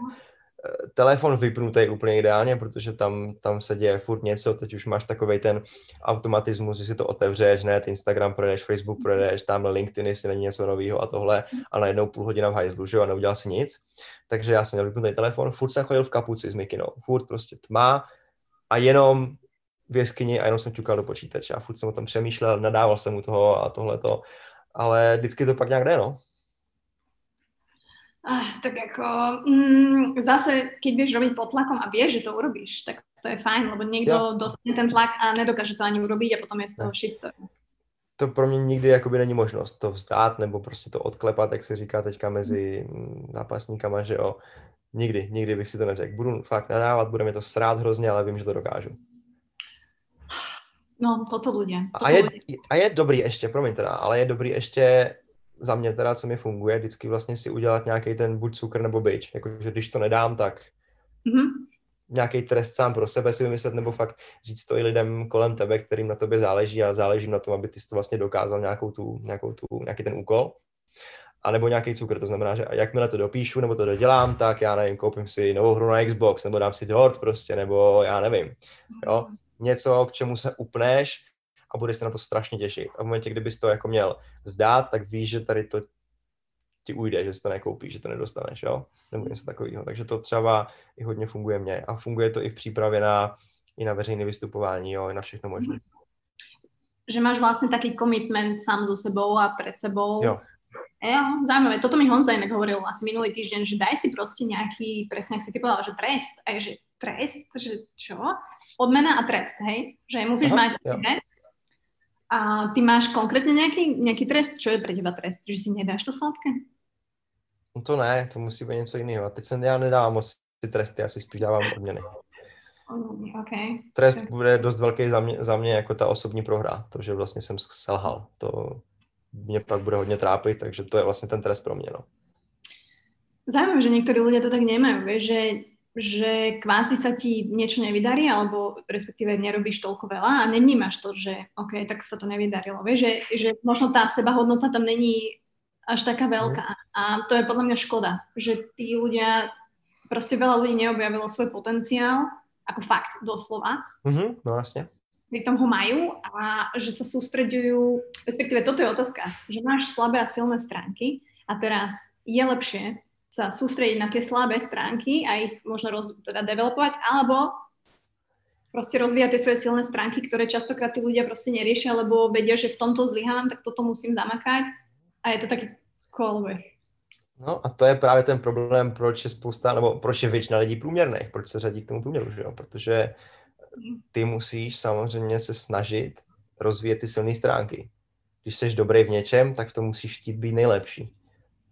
Telefon vypnutý úplně ideálně, protože tam, tam se děje furt něco, teď už máš takovej ten automatismus, že si to otevřeš, ne, ty Instagram projedeš, Facebook projedeš, tamhle LinkedIn, jestli není něco novýho a tohle, a najednou půl hodina v hajzlu, že jo, a neudělal si nic. Takže já jsem měl vypnutý telefon, furt jsem chodil v kapuci s mikinou, furt prostě tma a jenom v jeskyni a jenom jsem ťukal do počítače a furt jsem o tom přemýšlel, nadával jsem mu toho a tohleto, ale vždycky to pak nějak jde, no. Ah, tak jako mm, zase, keď vieš robiť pod tlakom a vieš, že to urobíš, tak to je fajn, lebo niekto ja. dostane ten tlak a nedokáže to ani urobiť a potom je z toho shitstorm. To pro mě nikdy jakoby není možnost to vzdát nebo prostě to odklepat, jak se říká teďka mezi zápasníkama, že jo, nikdy, nikdy bych si to neřekl. Budu fakt nadávat, bude mi to srát hrozně, ale vím, že to dokážu. No, toto ľudia. Toto a, je, ľudia. a je dobrý ještě, promiň teda, ale je dobrý ještě za mě teda, co mi funguje, vždycky vlastně si udělat nějaký ten buď cukr nebo bič, jakože když to nedám, tak mm-hmm. nějaký trest sám pro sebe si vymyslet, nebo fakt říct to i lidem kolem tebe, kterým na tobě záleží a záleží na tom, aby ty jsi to vlastně dokázal nějakou tu, nějakou tu, nějaký ten úkol, a nebo nějaký cukr, to znamená, že jakmile to dopíšu nebo to dodělám, tak já nevím, koupím si novou hru na Xbox, nebo dám si dort prostě, nebo já nevím, jo. Něco, k čemu se upneš a budeš se na to strašně těšit. A v momentě, kdybys to jako měl vzdát, tak víš, že tady to ti ujde, že si to nekoupíš, že to nedostaneš, jo? Nebo něco takového. Takže to třeba i hodně funguje mně. A funguje to i v přípravě na, i na veřejné vystupování, jo? I na všechno možné. Že máš vlastně taký commitment sám so sebou a před sebou. Jo. Jo, zaujímavé. Toto mi Honza inak hovoril asi minulý týždeň, že daj si proste nejaký, presne ak si ty povedal, že trest, a že trest, že čo? Odmena a trest, hej? Že musíš Aha, mať ja. trest. A ty máš konkrétne nejaký, nejaký trest? Čo je pre teba trest? Že si nedáš to sladké? No to ne, to musí byť něco iného. A teď sem ja nedávám moc tresty, ja si spíš dávám odměny. Okay. Trest okay. bude dost velký za mě, za mě jako ta osobní prohra, to, že vlastně jsem selhal, to... mě pak bude hodně trápit, takže to je vlastně ten trest pro mě, no. Zajímavé, že niektorí ľudia to tak nemajú, vieš, že, že kvázi sa ti niečo nevydarí, alebo respektíve nerobíš toľko veľa a nevnímaš to, že OK, tak sa to nevydarilo, vieš, že, že možno tá sebahodnota tam není až taká veľká mm. a to je podľa mňa škoda, že tí ľudia, proste veľa ľudí neobjavilo svoj potenciál, ako fakt, doslova. Mm-hmm, no vlastne. Pritom ho majú a že sa sústreďujú, respektíve toto je otázka, že máš slabé a silné stránky a teraz je lepšie sa sústrediť na tie slabé stránky a ich možno roz, teda developovať, alebo proste rozvíjať tie svoje silné stránky, ktoré častokrát tí ľudia proste neriešia, lebo vedia, že v tomto zlyhávam, tak toto musím zamakať a je to taký kolobeh. No a to je právě ten problém, proč je spousta, nebo proč je většina lidí průměrných, proč se řadí k tomu průměru, že jo, protože ty musíš samozřejmě se snažit rozvíjet ty silné stránky. Když jsi dobrý v něčem, tak v tom musíš chtít být nejlepší.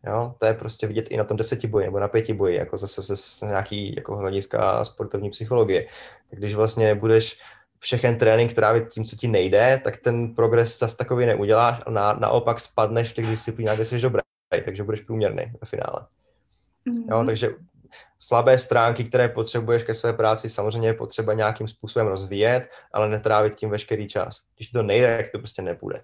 Jo? To je prostě vidět i na tom deseti boji nebo na pěti boji, jako zase z nějaký jako hlediska sportovní psychologie. Tak když vlastně budeš všechen trénink trávit tím, co ti nejde, tak ten progres zas takový neuděláš a na, naopak spadneš v těch disciplínách, kde jsi dobrý, takže budeš průměrný ve finále. Mm. Jo, takže slabé stránky, které potřebuješ ke své práci, samozřejmě je potřeba nějakým způsobem rozvíjet, ale netrávit tím veškerý čas. Když ti to nejde, tak to prostě nepůjde.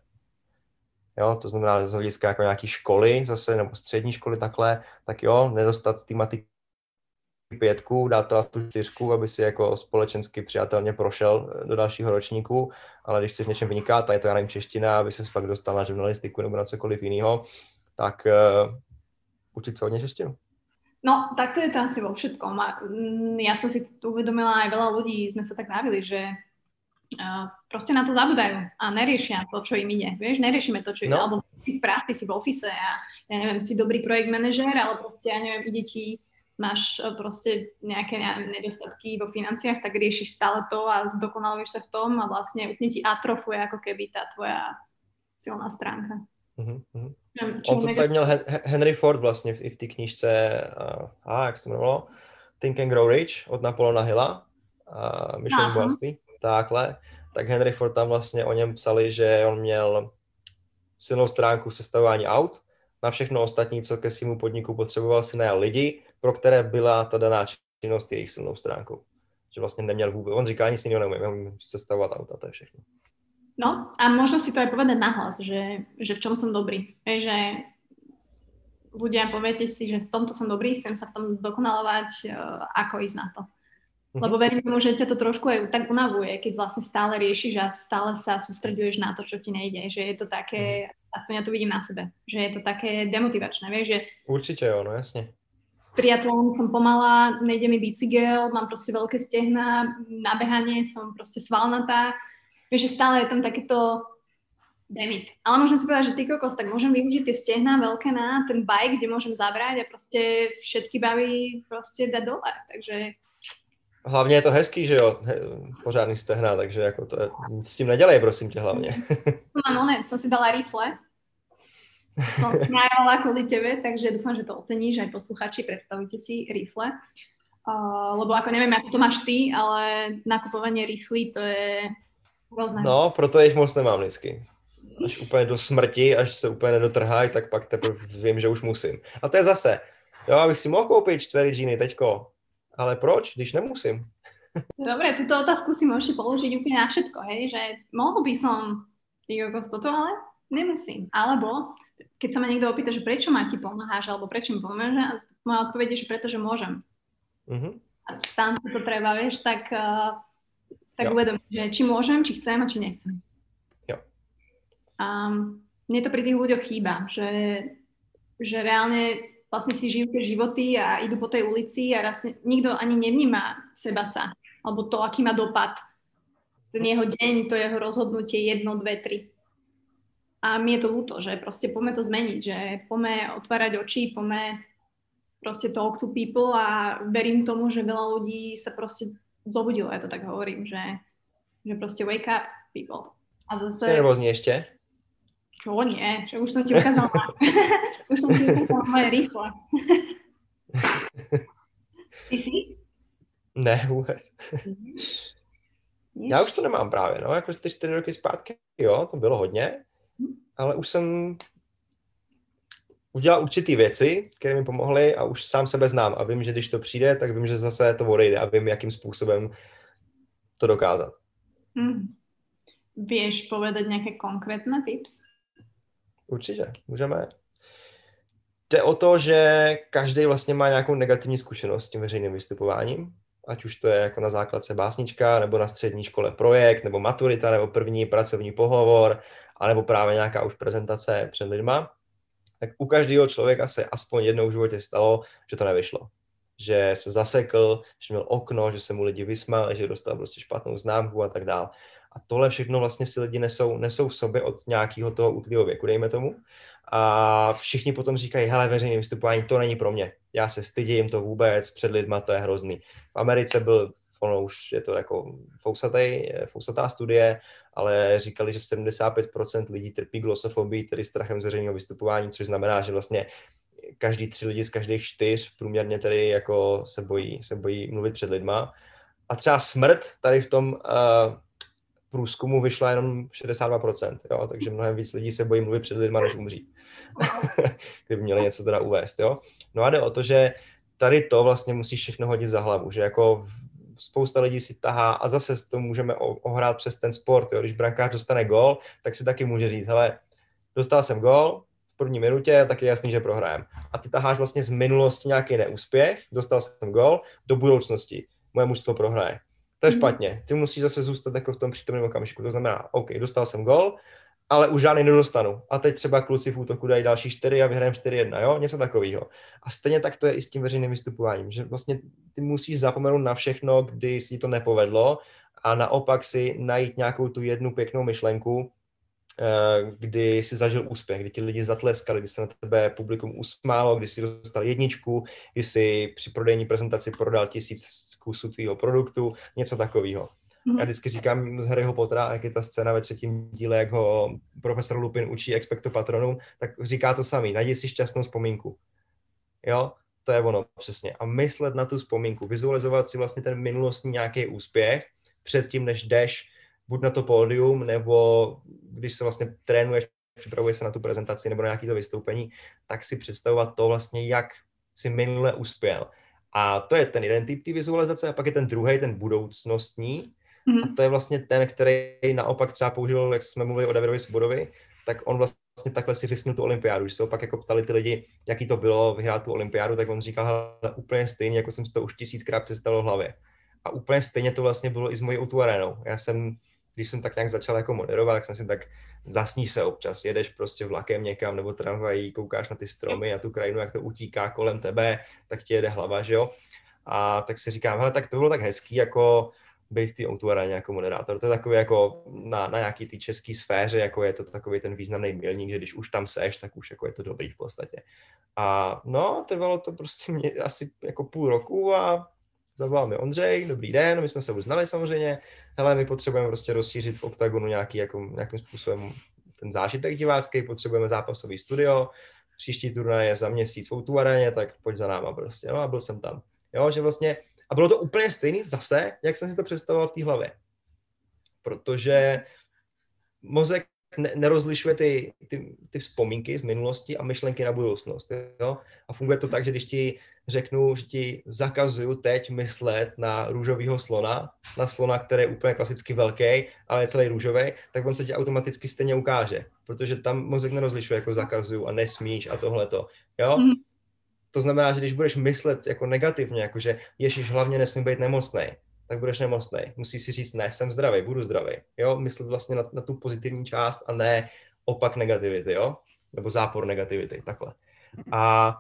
Jo, to znamená z hlediska jako nějaký školy, zase nebo střední školy takhle, tak jo, nedostat z té matiky pětku, dát to na tu čtyřku, aby si jako společensky přijatelně prošel do dalšího ročníku, ale když chceš něčem vynikat, a je to já nevím čeština, aby ses pak dostal na žurnalistiku nebo na cokoliv jiného, tak uh, učit se hodně češtinu. No, tak to je tam si vo všetkom. A ja som si uvedomila, aj veľa ľudí sme sa tak návili, že uh, proste na to zabudajú a neriešia to, čo im ide. Vieš, neriešime to, čo ide. No. Alebo si v práci, si v office a ja neviem, si dobrý projekt manažér, ale proste, ja neviem, ide ti, máš proste nejaké nedostatky vo financiách, tak riešiš stále to a zdokonaluješ sa v tom a vlastne úplne ti atrofuje ako keby tá tvoja silná stránka. Mm-hmm. On to tady měl Henry Ford vlastně i v té knížce, a jak se jmenovalo, Think and Grow Rich od Napoleona Hilla, myšlení bohatství, takhle. Tak Henry Ford tam vlastně o něm psali, že on měl silnou stránku sestavování aut, na všechno ostatní, co ke svému podniku potřeboval, si najal lidi, pro které byla ta daná činnost jejich silnou stránkou. Že vlastně neměl vůbec, on říká, nic jiného neumím, neumím sestavovat auta, to je všechno. No a možno si to aj povedať nahlas, že, že v čom som dobrý. Hej, že ľudia, poviete si, že v tomto som dobrý, chcem sa v tom dokonalovať, ako ísť na to. Lebo verím tomu, že ťa to trošku aj tak unavuje, keď vlastne stále riešiš a stále sa sústreďuješ na to, čo ti nejde. Že je to také, aspoň ja to vidím na sebe, že je to také demotivačné. Vieš, že... Určite jo, no jasne. Triatlón som pomalá, nejde mi bicykel, mám proste veľké stehná, nabehanie, som proste svalnatá. Vieš, že stále je tam takéto demit. Ale môžem si povedať, že ty kokos, tak môžem využiť tie stehná veľké na ten bike, kde môžem zabrať a proste všetky baví proste dať dole. Takže... Hlavne je to hezký, že jo, pořádný stehná, takže jako to je... s tím nedělej, prosím tě hlavne. Mám oné, som si dala rifle. Som najala kvôli tebe, takže dúfam, že to oceníš aj posluchači, predstavujte si rifle. Uh, lebo ako neviem, ako to máš ty, ale nakupovanie rifly to je... No, proto jich moc nemám vždycky. Až úplně do smrti, až se úplně nedotrhají, tak pak teprve vím, že už musím. A to je zase, jo, abych si mohl koupit čtvery džíny teďko, ale proč, když nemusím? Dobre, túto otázku si môžete položiť úplne na všetko, hej, že mohol by som týkokos toto, ale nemusím. Alebo, keď sa ma niekto opýta, že prečo ma ti pomáhaš, alebo prečo mi pomáhaš, moja odpoveď je, že preto, že môžem. Mm-hmm. A tam sa to treba, vieš, tak... Uh, tak uvedom, že či môžem, či chcem a či nechcem. Jo. A mne to pri tých ľuďoch chýba, že, že reálne vlastne si žijú tie životy a idú po tej ulici a raz nikto ani nevníma seba sa, alebo to, aký má dopad. Ten jeho deň, to jeho rozhodnutie jedno, dve, tri. A mi je to ľúto, že proste poďme to zmeniť, že poďme otvárať oči, poďme proste talk to people a verím tomu, že veľa ľudí sa proste zobudilo, ja to tak hovorím, že, že proste wake up people. A zase... Ste nervózni ešte? Čo nie, že už som ti ukázala. už som ti ukázala moje rýchle. Ty si? Ne, vôbec. Ja už to nemám právě, no, akože ty štyri roky zpátky, jo, to bylo hodně, ale už jsem udělal určitý věci, které mi pomohly a už sám sebe znám a vím, že když to přijde, tak vím, že zase to odejde a vím, jakým způsobem to dokázat. Hmm. Vieš povedať nějaké konkrétné tips? Určitě, můžeme. Jde o to, že každý vlastně má nějakou negativní zkušenost s tím veřejným vystupováním, ať už to je jako na základce básnička, nebo na střední škole projekt, nebo maturita, nebo první pracovní pohovor, anebo právě nějaká už prezentace před lidma. Tak u každého člověka se aspoň jednou v životě stalo, že to nevyšlo. Že se zasekl, že měl okno, že se mu lidi vysmáli, že dostal prostě špatnou známku a tak dál. A tohle všechno vlastně si lidi nesou, nesou v sobě od nějakého toho útlýho věku, dejme tomu. A všichni potom říkají, hele, veřejné vystupování, to není pro mě. Já se stydím, to vůbec, před lidma to je hrozný. V Americe byl, ono už je to jako fousatý, fousatá studie, ale říkali, že sedmdesát pět procent lidí trpí glosofobii, tedy strachem z veřejného vystupování, což znamená, že vlastně každý tři lidi z každých čtyř průměrně tedy jako se bojí, se bojí mluvit před lidma. A třeba smrt tady v tom uh, průzkumu vyšla jenom šedesát dva procent, jo? Takže mnohem víc lidí se bojí mluvit před lidma, než umří, kdyby měli něco teda uvést. Jo? No a jde o to, že tady to vlastně musíš všechno hodit za hlavu, že jako spousta lidí si tahá a zase to můžeme ohrát přes ten sport, jo? Když brankář dostane gól, tak si taky může říct, hele, dostal jsem gól v první minutě, tak je jasný, že prohrajem. A ty taháš vlastně z minulosti nějaký neúspěch, dostal jsem gól, do budoucnosti, moje mužstvo prohraje. To je špatně. Ty musíš zase zůstat jako v tom přítomném okamžiku. To znamená, OK, dostal jsem gól, ale už žádný nedostanu. A teď třeba kluci v útoku dají další čtyři a vyhrajeme čtyři jedna, jo? Něco takového. A stejně tak to je i s tím veřejným vystupováním, že vlastně ty musíš zapomenout na všechno, kdy si to nepovedlo a naopak si najít nějakou tu jednu pěknou myšlenku, kdy jsi zažil úspěch, kdy ti lidi zatleskali, kdy se na tebe publikum usmálo, kdy jsi dostal jedničku, kdy jsi při prodejní prezentaci prodal tisíc kusů tvýho produktu, něco takového. Já vždycky říkám z Harryho Pottera, jak je ta scéna ve třetím díle, jak ho profesor Lupin učí expecto patronum, tak říká to samý, najdi si šťastnou vzpomínku. Jo, to je ono přesně. A myslet na tu vzpomínku, vizualizovat si vlastně ten minulostní nějaký úspěch předtím, než jdeš buď na to pódium, nebo když se vlastně trénuješ, připravuješ se na tu prezentaci nebo na nějaké to vystoupení, tak si představovat to vlastně, jak si minule uspěl. A to je ten jeden typ té vizualizace a pak je ten druhý, ten budoucnostní. Mm. A to je vlastně ten, který naopak třeba použil, jak jsme mluvili o Davidovi Svobodovi, tak on vlastně takhle si vysnul tu olympiádu. Když se opak jako ptali ty lidi, jaký to bylo vyhrát tu olympiádu, tak on říkal, hele, úplně stejně, jako jsem si to už tisíckrát představil v hlavě. A úplně stejně to vlastně bylo i s mojí Auto Arenou. Já jsem Když jsem tak nějak začal jako moderovat, tak jsem si tak zasníš se občas, jedeš prostě vlakem někam nebo tramvají, koukáš na ty stromy a tu krajinu, jak to utíká kolem tebe, tak ti jede hlava, že jo? A tak si říkám, hele, tak to bylo tak hezký, jako být v té Auto Areně jako moderátor. To je takový jako na, na nějaký té české sféře, jako je to takový ten významný milník, že když už tam seš, tak už jako je to dobrý v podstatě. A no, trvalo to prostě mě asi jako půl roku a zavolal mi Ondřej, dobrý den, my jsme se už znali samozřejmě, hele, my potřebujeme prostě rozšířit v Octagonu nějaký, jako, nějakým způsobem ten zážitek divácký, potřebujeme zápasový studio, příští turnaj je za měsíc v Auto Areně, tak pojď za náma prostě, no a byl jsem tam, jo, že vlastně, a bylo to úplně stejný zase, jak jsem si to představoval v té hlavě, protože mozek ne- nerozlišuje ty, ty, ty vzpomínky z minulosti a myšlenky na budoucnost, jo, a funguje to tak, že když ti řeknu, že ti zakazuju teď myslet na růžovýho slona, na slona, který je úplně klasicky velký, ale je celý růžový, tak on se ti automaticky stejně ukáže, protože tam mozek nerozlišuje jako zakazuju a nesmíš a tohleto, jo? Mm. To znamená, že když budeš myslet jako negativně, jakože ježiš, hlavně nesmím být nemocnej, tak budeš nemocnej. Musíš si říct, ne, jsem zdravý, budu zdravý, jo? Myslet vlastně na, na tu pozitivní část a ne opak negativity, jo? Nebo zápor negativity, takhle. A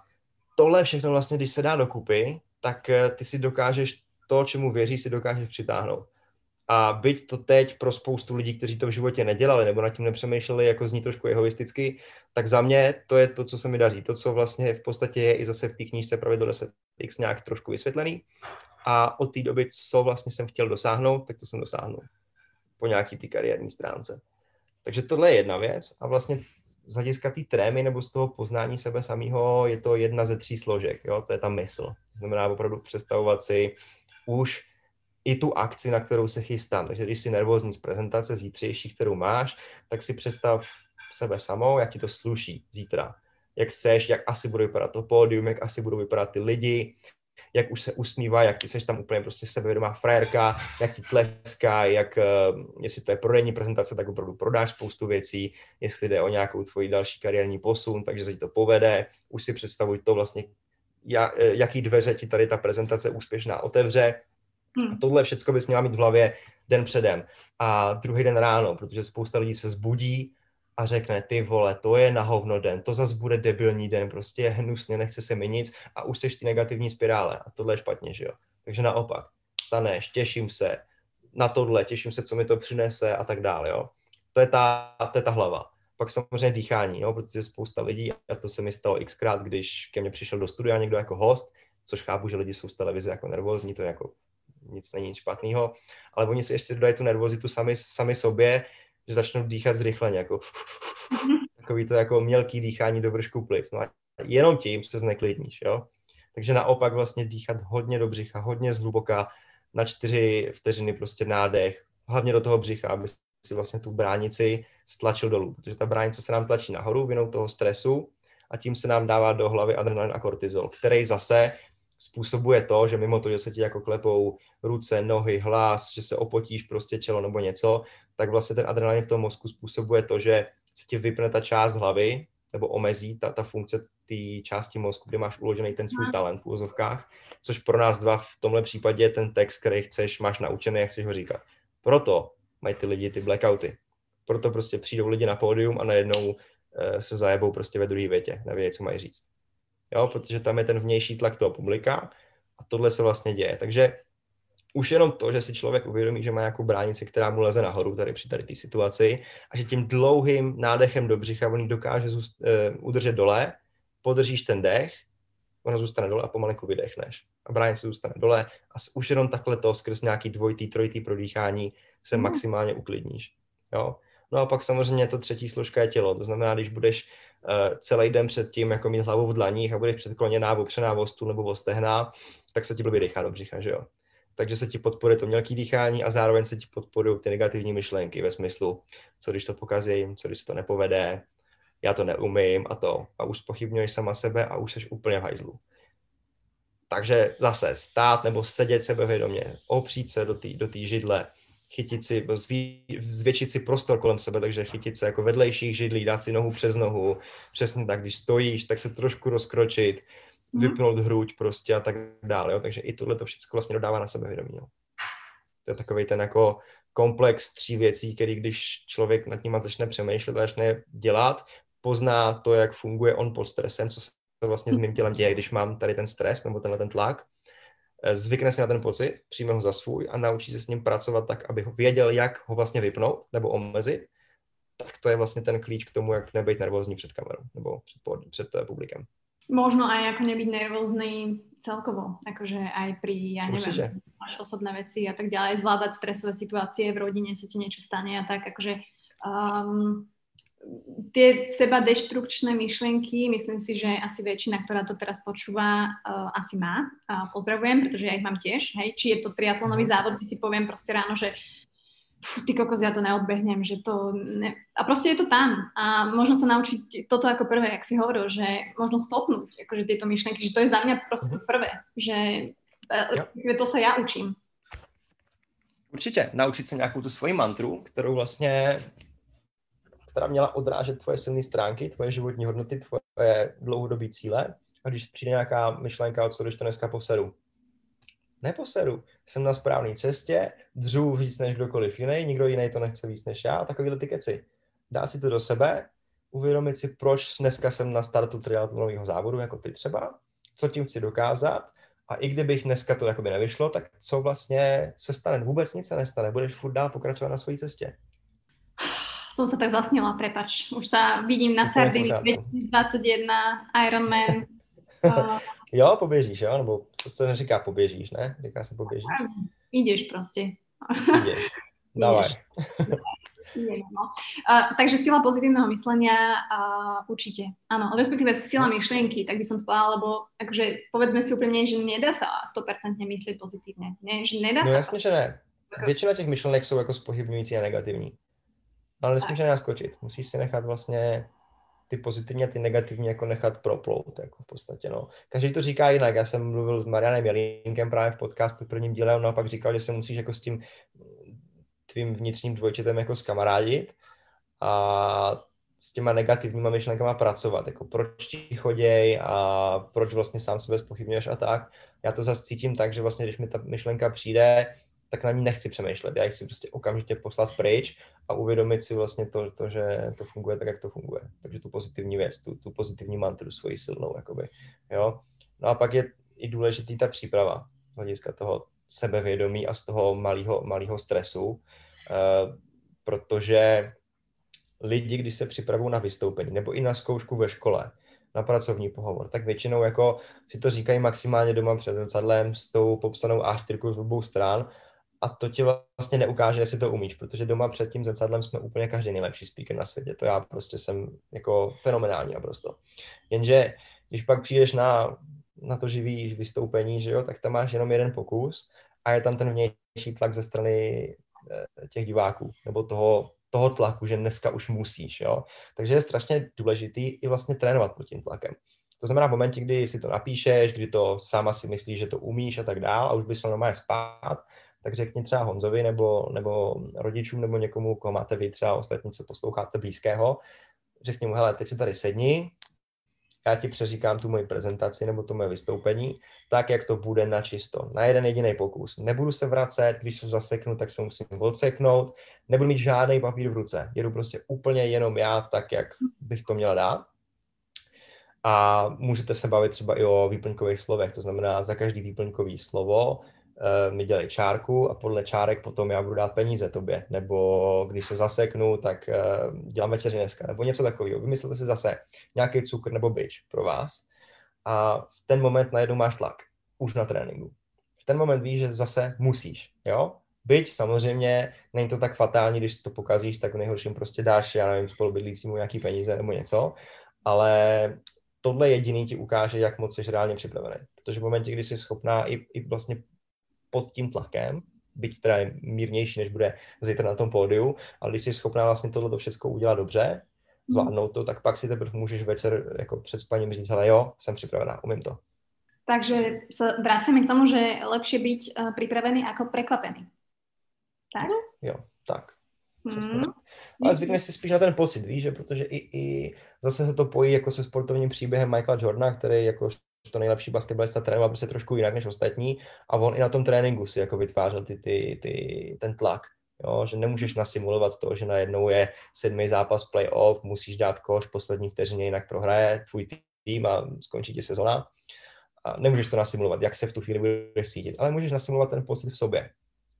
tohle všechno vlastně, když se dá dokupy, tak ty si dokážeš to, čemu věříš, si dokážeš přitáhnout. A byť to teď pro spoustu lidí, kteří to v životě nedělali nebo nad tím nepřemýšleli, jako zní trošku egoisticky, tak za mě to je to, co se mi daří. To, co vlastně v podstatě je i zase v té knížce Pravidlo deset iks nějak trošku vysvětlený. A od té doby, co vlastně jsem chtěl dosáhnout, tak to jsem dosáhnul po nějaký té kariérní stránce. Takže tohle je jedna věc a vlastně z hlediska té trémy nebo z toho poznání sebe samého je to jedna ze tří složek, jo? To je ta mysl. To znamená opravdu představovat si už i tu akci, na kterou se chystám. Takže když jsi nervózní z prezentace zítřejší, kterou máš, tak si představ sebe samou, jak ti to sluší zítra. Jak seš, jak asi bude vypadat to pódium, jak asi budou vypadat ty lidi, jak už se usmívá, jak ty seš tam úplně prostě sebevědomá frajerka, jak ti tleská, jak, jestli to je prodejní prezentace, tak opravdu prodáš spoustu věcí, jestli jde o nějakou tvoji další kariérní posun, takže se ti to povede, už si představuj to vlastně, jaký dveře ti tady ta prezentace úspěšná otevře. A tohle všecko bys měla mít v hlavě den předem a druhý den ráno, protože spousta lidí se zbudí a řekne, ty vole, to je na hovno den, to zas bude debilní den, prostě je hnusně, nechce se mi nic a už seš ty negativní spirále a tohle je špatně, že jo. Takže naopak, staneš, těším se na tohle, těším se, co mi to přinese a tak dále, jo. To je ta, to je ta hlava. Pak samozřejmě dýchání, jo, protože spousta lidí, a to se mi stalo xkrát, když ke mně přišel do studia někdo jako host, což chápu, že lidi jsou z televize jako nervózní, to je jako nic není nic špatného, ale oni si ještě dodají tu nervozitu sami, sami sobě, že začnou dýchat zrychleně, jako takový to jako mělký dýchání do vršku plic. No a jenom tím se zneklidníš, jo. Takže naopak vlastně dýchat hodně do břicha, hodně zhluboka, na čtyři vteřiny prostě nádech, hlavně do toho břicha, aby si vlastně tu bránici stlačil dolů, protože ta bránice se nám tlačí nahoru vinou toho stresu a tím se nám dává do hlavy adrenalin a kortizol, který zase způsobuje to, že mimo to, že se ti jako klepou ruce, nohy, hlas, že se opotíš prostě čelo nebo něco, tak vlastně ten adrenalin v tom mozku způsobuje to, že se ti vypne ta část hlavy nebo omezí ta, ta funkce té části mozku, kde máš uložený ten svůj talent v úzovkách, což pro nás dva v tomhle případě je ten text, který chceš, máš naučený, jak chceš ho říkat. Proto mají ty lidi ty blackouty. Proto prostě přijdou lidi na pódium a najednou e, se zajebou prostě ve druhé větě, nevědí, co mají říct. Jo, protože tam je ten vnější tlak toho publika a tohle se vlastně děje. Takže už jenom to, že si člověk uvědomí, že má nějakou bránici, která mu leze nahoru tady při tady té situaci a že tím dlouhým nádechem do břicha on dokáže zůst, e, udržet dole, podržíš ten dech, ono zůstane dole a pomalinku vydechneš. A bránice zůstane dole a už jenom takhle to skrz nějaký dvojitý, trojitý prodýchání se mm. maximálně uklidníš. Jo? No a pak samozřejmě to třetí složka je tělo. To znamená, když budeš uh, celý den před tím jako mít hlavu v dlaních a budeš předkloněná, opřená o stůl nebo o stehna, tak se ti blbě dechá do břicha, že jo? Takže se ti podporuje to mělké dýchání a zároveň se ti podporují ty negativní myšlenky ve smyslu, co když to pokazím, co když se to nepovede, já to neumím a to. A už zpochybňuješ sama sebe a už jsi úplně v hajzlu. Takže zase stát nebo sedět sebevědomě, opřít se do té do té židle, chytit si, zvětšit si prostor kolem sebe, takže chytit se jako vedlejších židlí, dát si nohu přes nohu, přesně tak, když stojíš, tak se trošku rozkročit, vypnout hruď prostě a tak dále. Jo. Takže i tohle to všechno vlastně dodává na sebevědomí. Jo. To je takovej ten jako komplex tří věcí, který když člověk nad nima začne přemýšlet, začne dělat, pozná to, jak funguje on pod stresem, co se vlastně s mým tělem děje, když mám tady ten stres nebo tenhle ten tlak, zvykne si na ten pocit, přijme ho za svůj a naučí se s ním pracovat tak, aby ho věděl, jak ho vlastně vypnout nebo omezit, tak to je vlastně ten klíč k tomu, jak nebejt nervózní před kamerou nebo před, před publikem. Možno aj ako nebyť nervózny celkovo, akože aj pri, ja neviem, máš osobné veci a tak ďalej, zvládať stresové situácie, v rodine sa ti niečo stane a tak, akože um, tie seba deštrukčné myšlienky, myslím si, že asi väčšina, ktorá to teraz počúva, uh, asi má. Uh, pozdravujem, pretože ja ich mám tiež, hej, či je to triatlonový závod, my si poviem proste ráno, že Fú, ty kokos, ja to neodbehnem, že to... Ne... A proste je to tam. A možno sa naučiť toto ako prvé, jak si hovoril, že možno stopnúť akože tieto myšlenky, že to je za mňa proste to prvé, že ja. To sa ja učím. Určite, naučiť sa nejakú tú svoji mantru, ktorú vlastne, ktorá měla odrážet tvoje silné stránky, tvoje životní hodnoty, tvoje dlouhodobé cíle. A když přijde nějaká myšlenka, od co když to dneska poseru. Neposedu, jsem na správné cestě, dřu víc než kdokoliv jiný, nikdo jiný to nechce víc než já, a takovýhle ty keci. Dá si to do sebe, uvědomit si, proč dneska jsem na startu triatlonového závodu, jako ty třeba, co tím chci dokázat a i kdybych dneska to jakoby nevyšlo, tak co vlastně se stane, vůbec nic se nestane, budeš furt dál pokračovat na své cestě. Som sa tak zasnila, prepač, už sa vidím na Sardini dvadsaťjeden Ironman. uh... Jo, poběžíš, jo? Nebo co se říká poběžíš, ne? Říká se poběžíš. Ideš prostě. Ideš. Dávaj. Ideš, no. Uh, takže sila pozitívneho myslenia uh, určite. Áno, respektíve sila myšlienky, tak by som povedala, lebo akože povedzme si úprimne, že nedá sa sto percent myslieť pozitívne. Ne? Že nedá no sa jasne, že ne. Většina těch myšlenek jsou jako spochybňující a negativní. Ale nesmíš naskočit. Musíš si nechat vlastně ty pozitivní a ty negativní jako nechat proplout, jako v podstatě, no. Každý to říká jinak, já jsem mluvil s Marianem Jelínkem právě v podcastu v prvním díle, on naopak říkal, že se musíš jako s tím tvým vnitřním dvojčetem jako skamarádit a s těma negativníma myšlenkama pracovat, jako proč ti choděj a proč vlastně sám sebe zpochybňuješ a tak. Já to zase cítím tak, že vlastně, když mi ta myšlenka přijde, tak na ní nechci přemýšlet, já ji chci prostě okamžitě poslat pryč a uvědomit si vlastně to, to, že to funguje tak, jak to funguje. Takže tu pozitivní věc, tu, tu pozitivní mantru svoji silnou, jakoby, jo. No a pak je i důležitý ta příprava z hlediska toho sebevědomí a z toho malého, malého stresu, eh, protože lidi, když se připravují na vystoupení nebo i na zkoušku ve škole, na pracovní pohovor, tak většinou jako si to říkají maximálně doma před zrcadlem s tou popsanou á čtyři z obou stran. A to ti vlastně neukáže, jestli to umíš, protože doma před tím zrcadlem jsme úplně každý nejlepší speaker na světě. To já prostě jsem jako fenomenální naprosto. Jenže když pak přijdeš na, na to živý vystoupení, že jo, tak tam máš jenom jeden pokus a je tam ten vnější tlak ze strany těch diváků nebo toho, toho tlaku, že dneska už musíš. Jo? Takže je strašně důležitý i vlastně trénovat pod tím tlakem. To znamená v momentě, kdy si to napíšeš, kdy to sama si myslíš, že to umíš a tak dál a už bys měl normálně spát, tak řekni třeba Honzovi nebo, nebo rodičům nebo někomu, koho máte vy třeba ostatní, co posloucháte blízkého, řekni mu, hele, teď si tady sedni, já ti přeříkám tu moji prezentaci nebo to moje vystoupení, tak, jak to bude načisto, na jeden jediný pokus. Nebudu se vracet, když se zaseknu, tak se musím odseknout, nebudu mít žádný papír v ruce, jedu prostě úplně jenom já, tak, jak bych to měl dát. A můžete se bavit třeba i o výplňkových slovech, to znamená za každý výplňkový slovo e, mi dělej čárku a podle čárek potom já budu dát peníze tobě, nebo když se zaseknu, tak e, dělám večeři dneska, nebo něco takového. Vymyslete si zase nějaký cukr nebo bič pro vás a v ten moment najednou máš tlak, už na tréninku. V ten moment víš, že zase musíš, jo? Byť samozřejmě není to tak fatální, když to pokazíš, tak v nejhorším prostě dáš, já nevím, spolubydlícímu nějaký peníze nebo něco, ale tohle jediný ti ukáže, jak moc jsi reálně připravený. Protože v momentě, kdy jsi schopná i, i vlastně pod tím tlakem, byť teda je mírnější, než bude zítra na tom pódiu, ale když jsi schopná vlastně tohle všechno udělat dobře, zvládnout to, tak pak si teprve můžeš večer jako před spaním říct, hele jo, jsem připravená, umím to. Takže sa vracíme k tomu, že je lepšie byť pripravený ako prekvapený. Tak? No, jo, tak. Mm. Ale zvykneš si spíš na ten pocit, víš, že protože i, i zase se to pojí jako se sportovním příběhem Michaela Jordana, který jako to nejlepší basketbalista trénoval prostě trošku jinak než ostatní a on i na tom tréninku si jako vytvářel ty, ty, ty, ten tlak, jo? Že nemůžeš nasimulovat to, že najednou je sedmý zápas playoff, musíš dát koš, poslední vteřině, jinak prohraje tvůj tým a skončí ti sezona. A nemůžeš to nasimulovat, jak se v tu chvíli budeš cítit, ale můžeš nasimulovat ten pocit v sobě,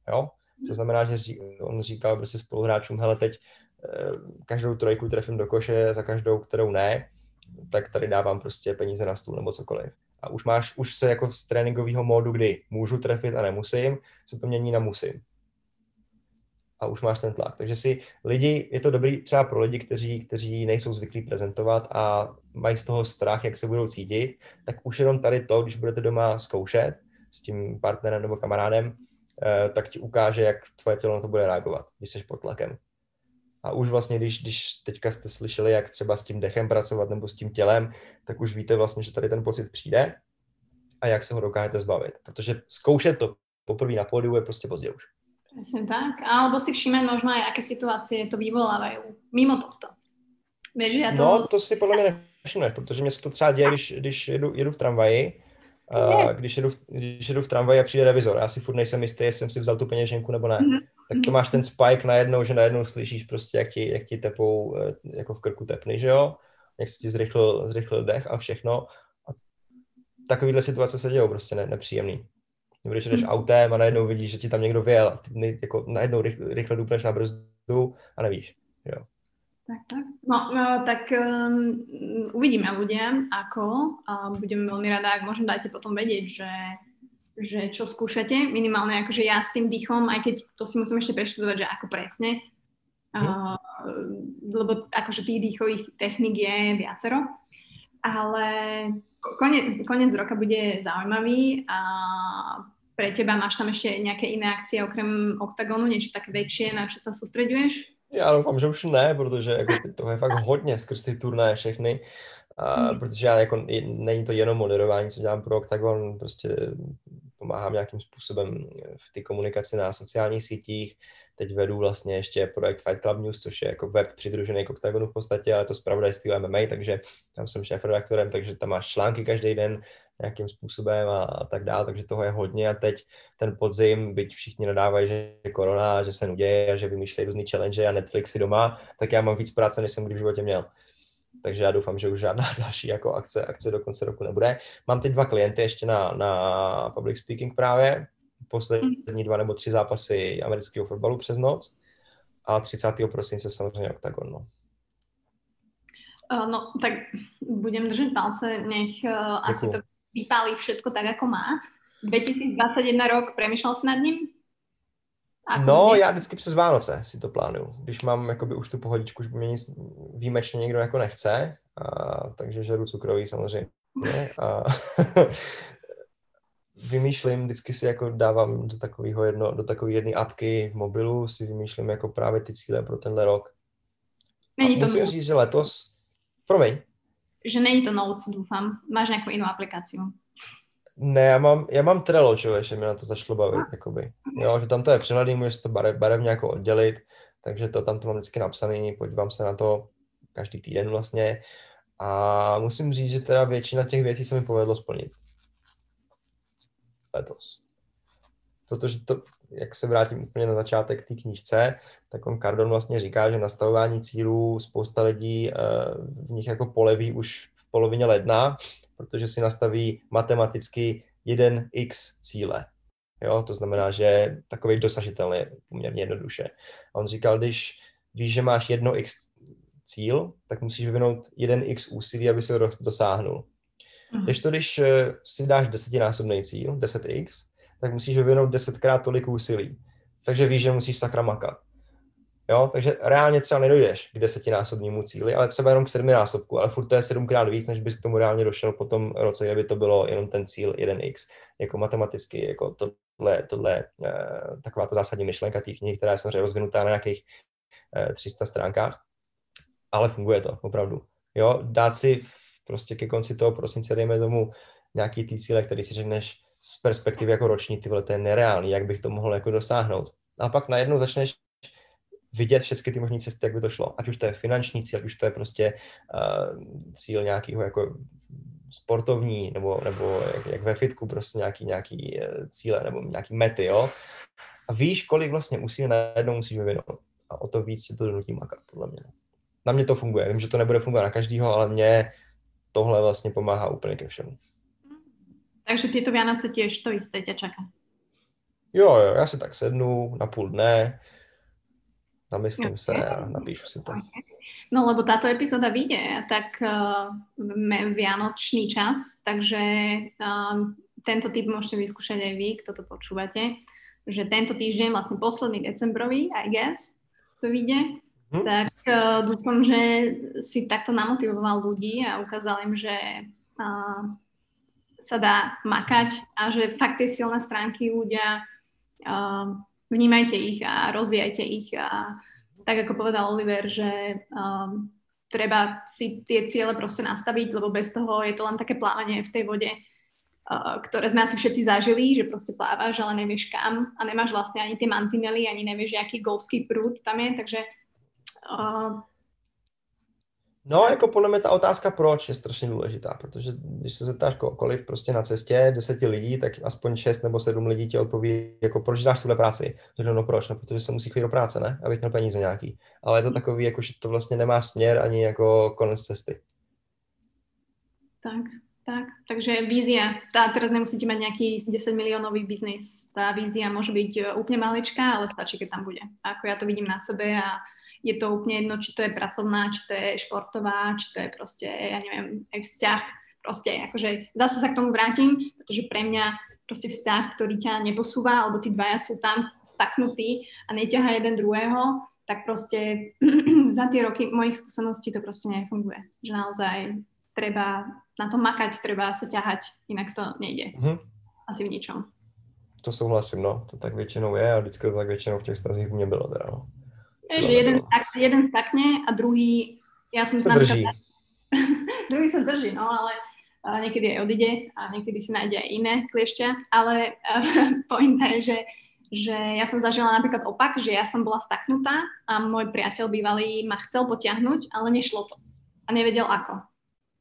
jo? To znamená, že on říkal prostě spoluhráčům, hele, teď každou trojku trefím do koše, za každou, kterou ne, tak tady dávám prostě peníze na stůl nebo cokoliv. A už máš, už se jako z tréninkového módu, kdy můžu trefit a nemusím, se to mění na musím. A už máš ten tlak. Takže si lidi, je to dobrý třeba pro lidi, kteří, kteří nejsou zvyklí prezentovat a mají z toho strach, jak se budou cítit, tak už jenom tady to, když budete doma zkoušet s tím partnerem nebo kamarádem, tak ti ukáže, jak tvoje tělo na to bude reagovat, když jsi pod tlakem. A už vlastně, když, když teďka jste slyšeli, jak třeba s tím dechem pracovat nebo s tím tělem, tak už víte vlastně, že tady ten pocit přijde a jak se ho dokážete zbavit. Protože zkoušet to poprvé na pódiu je prostě pozdě už. Přesně tak. Alebo si všímať možná, jaké situace to vyvolávají mimo tohto. Věži, já to... No, to si podle mě nevšimneš, protože mě se to třeba děje, když, když jedu, jedu v tramvaji. A když jedu, když jedu v tramvaji a přijde revizor, já si furt nejsem jistý, jestli jsem si vzal tu peněženku nebo ne, mm-hmm. tak to máš ten spike najednou, že najednou slyšíš prostě, jak ti, jak ti tepou, jako v krku tepny, že jo, jak se ti zrychlil, zrychlil dech a všechno. A takovýhle situace se dějou prostě ne, nepříjemný. Když jdeš mm-hmm. autem a najednou vidíš, že ti tam někdo vyjel a ty jako najednou rychle, rychle dupneš na brzdu a nevíš, že jo. Tak, tak. No, no tak um, uvidíme ľudia, ako. A budem veľmi rada, ak možno dajte potom vedieť, že, že čo skúšate. Minimálne akože ja s tým dýchom, aj keď to si musím ešte preštudovať, že ako presne. Uh, lebo akože tých dýchových technik je viacero. Ale koniec, koniec roka bude zaujímavý. A pre teba máš tam ešte nejaké iné akcie okrem Octagonu, niečo také väčšie, na čo sa sústreďuješ? Já doufám, že už ne, protože jako toho je fakt hodně skrz ty turnaje všechny, a, protože já jako, není to jenom moderování, co dělám pro Octagon, prostě pomáhám nějakým způsobem v té komunikaci na sociálních sítích, teď vedu vlastně ještě projekt Fight Club News, což je jako web přidružený k Octagonu v podstatě, ale to zpravodajství o M M A, takže tam jsem šéfredaktorem, takže tam máš články každý den nějakým způsobem a, a tak dále, takže toho je hodně a teď ten podzim, byť všichni nadávají, že je korona, že se nuděje a že vymýšlejí různý challenge a Netflixy doma, tak já mám víc práce, než jsem kdy v životě měl. Takže já doufám, že už žádná další jako akce, akce do konce roku nebude. Mám teď dva klienty ještě na, na public speaking právě, poslední dva nebo tři zápasy amerického fotbalu přes noc a třicátého prosince samozřejmě Octagon. No. No, tak budem držet palce, nech uh, asi to vypálí všetko tak, ako má. dvacet dvacet jedna rok, premýšľal si nad ním? Ako no, mě... já vždycky přes Vánoce si to plánuju. Když mám jakoby už tu pohodičku, že mě nic výjimečně někdo jako nechce, a, takže žeru cukroví samozřejmě. A, vymýšlím, vždycky si jako dávám do takového jedno, do takové jedné apky mobilu, si vymýšlím jako právě ty cíle pro tenhle rok. Není to musím říct, že letos, promiň. Že není to Notes, doufám. Máš nějakou jinou aplikaci? Ne, já mám, já mám Trello, člověče, mě na to začalo bavit, jakoby. Jo, že tam to je přehledný, můžeš to barev, barevně jako oddělit, takže to tam to mám vždycky napsaný, podívám se na to každý týden vlastně. A musím říct, že teda většina těch věcí se mi povedlo splnit. Letos. Protože to, jak se vrátím úplně na začátek té knížce, tak on Cardone vlastně říká, že nastavování cílů spousta lidí v nich jako poleví už v polovině ledna, protože si nastaví matematicky jedna krát cíle. Jo, to znamená, že takový dosažitelný je poměrně jednoduše. A on říkal, když víš, že máš jedna krát cíl, tak musíš vyvinout jedna krát úsilí, aby si ho dosáhnul. Mm-hmm. Když to, když si dáš desetinásobný cíl, deset krát, tak musíš vyvinout desetkrát tolik úsilí. Takže víš, že musíš sakra makat. Jo, takže reálně třeba nedojdeš k desetinásobnímu cíli, ale třeba jenom k sedminásobku, ale furt to je sedmkrát víc, než bys k tomu reálně došel po tom roce, kdyby to bylo jenom ten cíl jedna krát. Jako matematicky, jako tohle, tohle taková ta zásadní myšlenka té knihy, která je samozřejmě rozvinutá na nějakých tři sta stránkách, ale funguje to, opravdu. Jo, dát si prostě ke konci toho prosince, dejme tomu nějaký ty cíle, který si řekneš z perspektivy jako roční, tyhle, to je nereálný, jak bych to mohl jako dosáhnout. A pak najednou začneš vidět všechny ty možné cesty, jak by to šlo. Ať už to je finanční cíl, ať už to je prostě uh, cíl nějakého jako sportovní, nebo, nebo jak, jak ve fitku, prostě nějaký, nějaký cíle, nebo nějaký mety, jo. A víš, kolik vlastně úsilí najednou musíš vyvinout. A o to víc si to donutí makat, podle mě. Na mě to funguje. Vím, že to nebude fungovat na každýho, ale mě tohle vlastně pomáhá úplně ke všemu. Takže tieto Vianoce tiež to isté ťa čaká. Jo, jo, ja si tak sednu na půl dne, namyslím okay. sa a napíšu si to. Okay. No lebo táto epizóda vyjde, tak uh, vianočný čas, takže uh, tento typ môžete vyskúšať aj vy, kto to počúvate, že tento týždeň, vlastne posledný decembrový, I guess, to vyjde. Hm? Tak uh, dúfam, že si takto namotivoval ľudí a ukázal im, že uh, sa dá makať a že fakt tie silné stránky ľudia, uh, vnímajte ich a rozvíjajte ich. A tak ako povedal Oliver, že um, treba si tie ciele proste nastaviť, lebo bez toho je to len také plávanie v tej vode, uh, ktoré sme asi všetci zažili, že proste plávaš, ale nevieš kam a nemáš vlastne ani tie mantinely, ani nevieš, aký golfský prúd tam je, takže... Uh, No, jako podle mě ta otázka proč je strašně důležitá, protože když se zeptáš kohokoliv prostě na cestě deseti lidí, tak aspoň šest nebo sedm lidí ti odpoví, jako proč dáš tuhle práci? Řeknu, no proč? No, protože se musí chodit do práce, ne? Abych měl peníze nějaký. Ale je to takový, jako, že to vlastně nemá směr ani jako konec cesty. Tak, tak. Takže vízia. Tá, teraz nemusíte mať nějaký desaťmiliónový biznis. Tá vízia může být úplně maličká, ale stačí, keď tam bude. A ako ja to vidím na sebe a je to úplne jedno, či to je pracovná, či to je športová, či to je proste, ja neviem, aj vzťah. Proste, akože zase sa k tomu vrátim, pretože pre mňa proste vzťah, ktorý ťa neposúva, alebo tí dvaja sú tam staknutí a neťahá jeden druhého, tak proste za tie roky mojich skúseností to proste nefunguje. Že naozaj treba na to makať, treba sa ťahať, inak to nejde. Mm-hmm. Asi v ničom. To souhlasím, no. To tak väčšinou je a vždycky to tak väčšinou v těch stazích mne bylo teda, no. Že jeden, jeden stakne a druhý, ja som sa drží. Druhý sa drží, no ale niekedy aj odíde a niekedy si nájde aj iné kliešťa, ale uh, pointa je, že, že ja som zažila napríklad opak, že ja som bola staknutá a môj priateľ bývalý ma chcel potiahnuť, ale nešlo to a nevedel ako.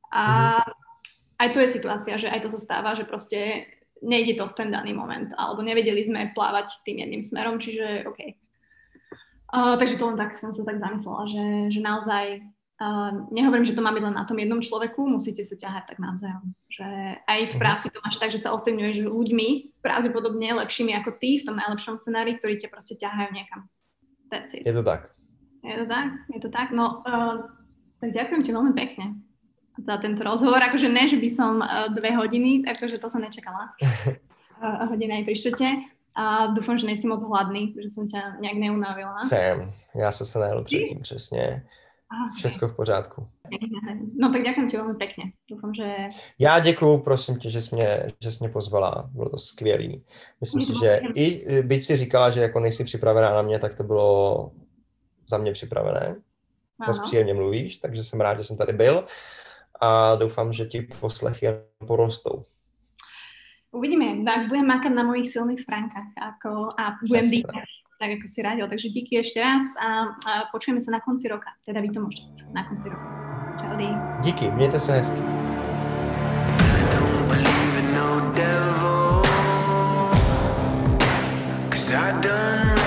A aj to je situácia, že aj to sa stáva, že proste nejde to v ten daný moment, alebo nevedeli sme plávať tým jedným smerom, čiže okej. Okay. Uh, takže to len tak som sa tak zamyslela, že, že naozaj uh, nehovorím, že to má byť len na tom jednom človeku, musíte sa ťahať tak navzájom. Že aj v práci to máš tak, že sa ovplyvňuješ ľuďmi, pravdepodobne lepšími ako ty v tom najlepšom scenári, ktorí ťa proste ťahajú niekam. Je to tak. Je to tak, je to tak. No, uh, tak ďakujem ti veľmi pekne za tento rozhovor. Akože ne, že by som uh, dve hodiny, akože to som nečakala. Uh, hodina aj pri štvrte. A dúfam, že nejsi moc hladný, že som ťa nejak neunavila. Jsem, já jsem se najel předtím, přesně. Aha. Všetko v pořádku. No tak ďakujem ti veľmi pekne. Dúfam, že... Ja ďakujem, prosím ti, že si mě, že si mě pozvala. Bylo to skvělý. Myslím si, že i byť si říkala, že jako nejsi připravená na mě, tak to bylo za mě připravené. Moc příjemně mluvíš, takže jsem rád, že jsem tady byl. A doufám, že ti poslechy porostou. Uvidíme, tak budem makať na mojich silných stránkach ako, a budem dýchať, tak ako si radil. Takže díky ešte raz a, a počujeme sa na konci roka. Teda vy to môžete počuť na konci roka. Čau. Díky, mějte sa hezky. I don't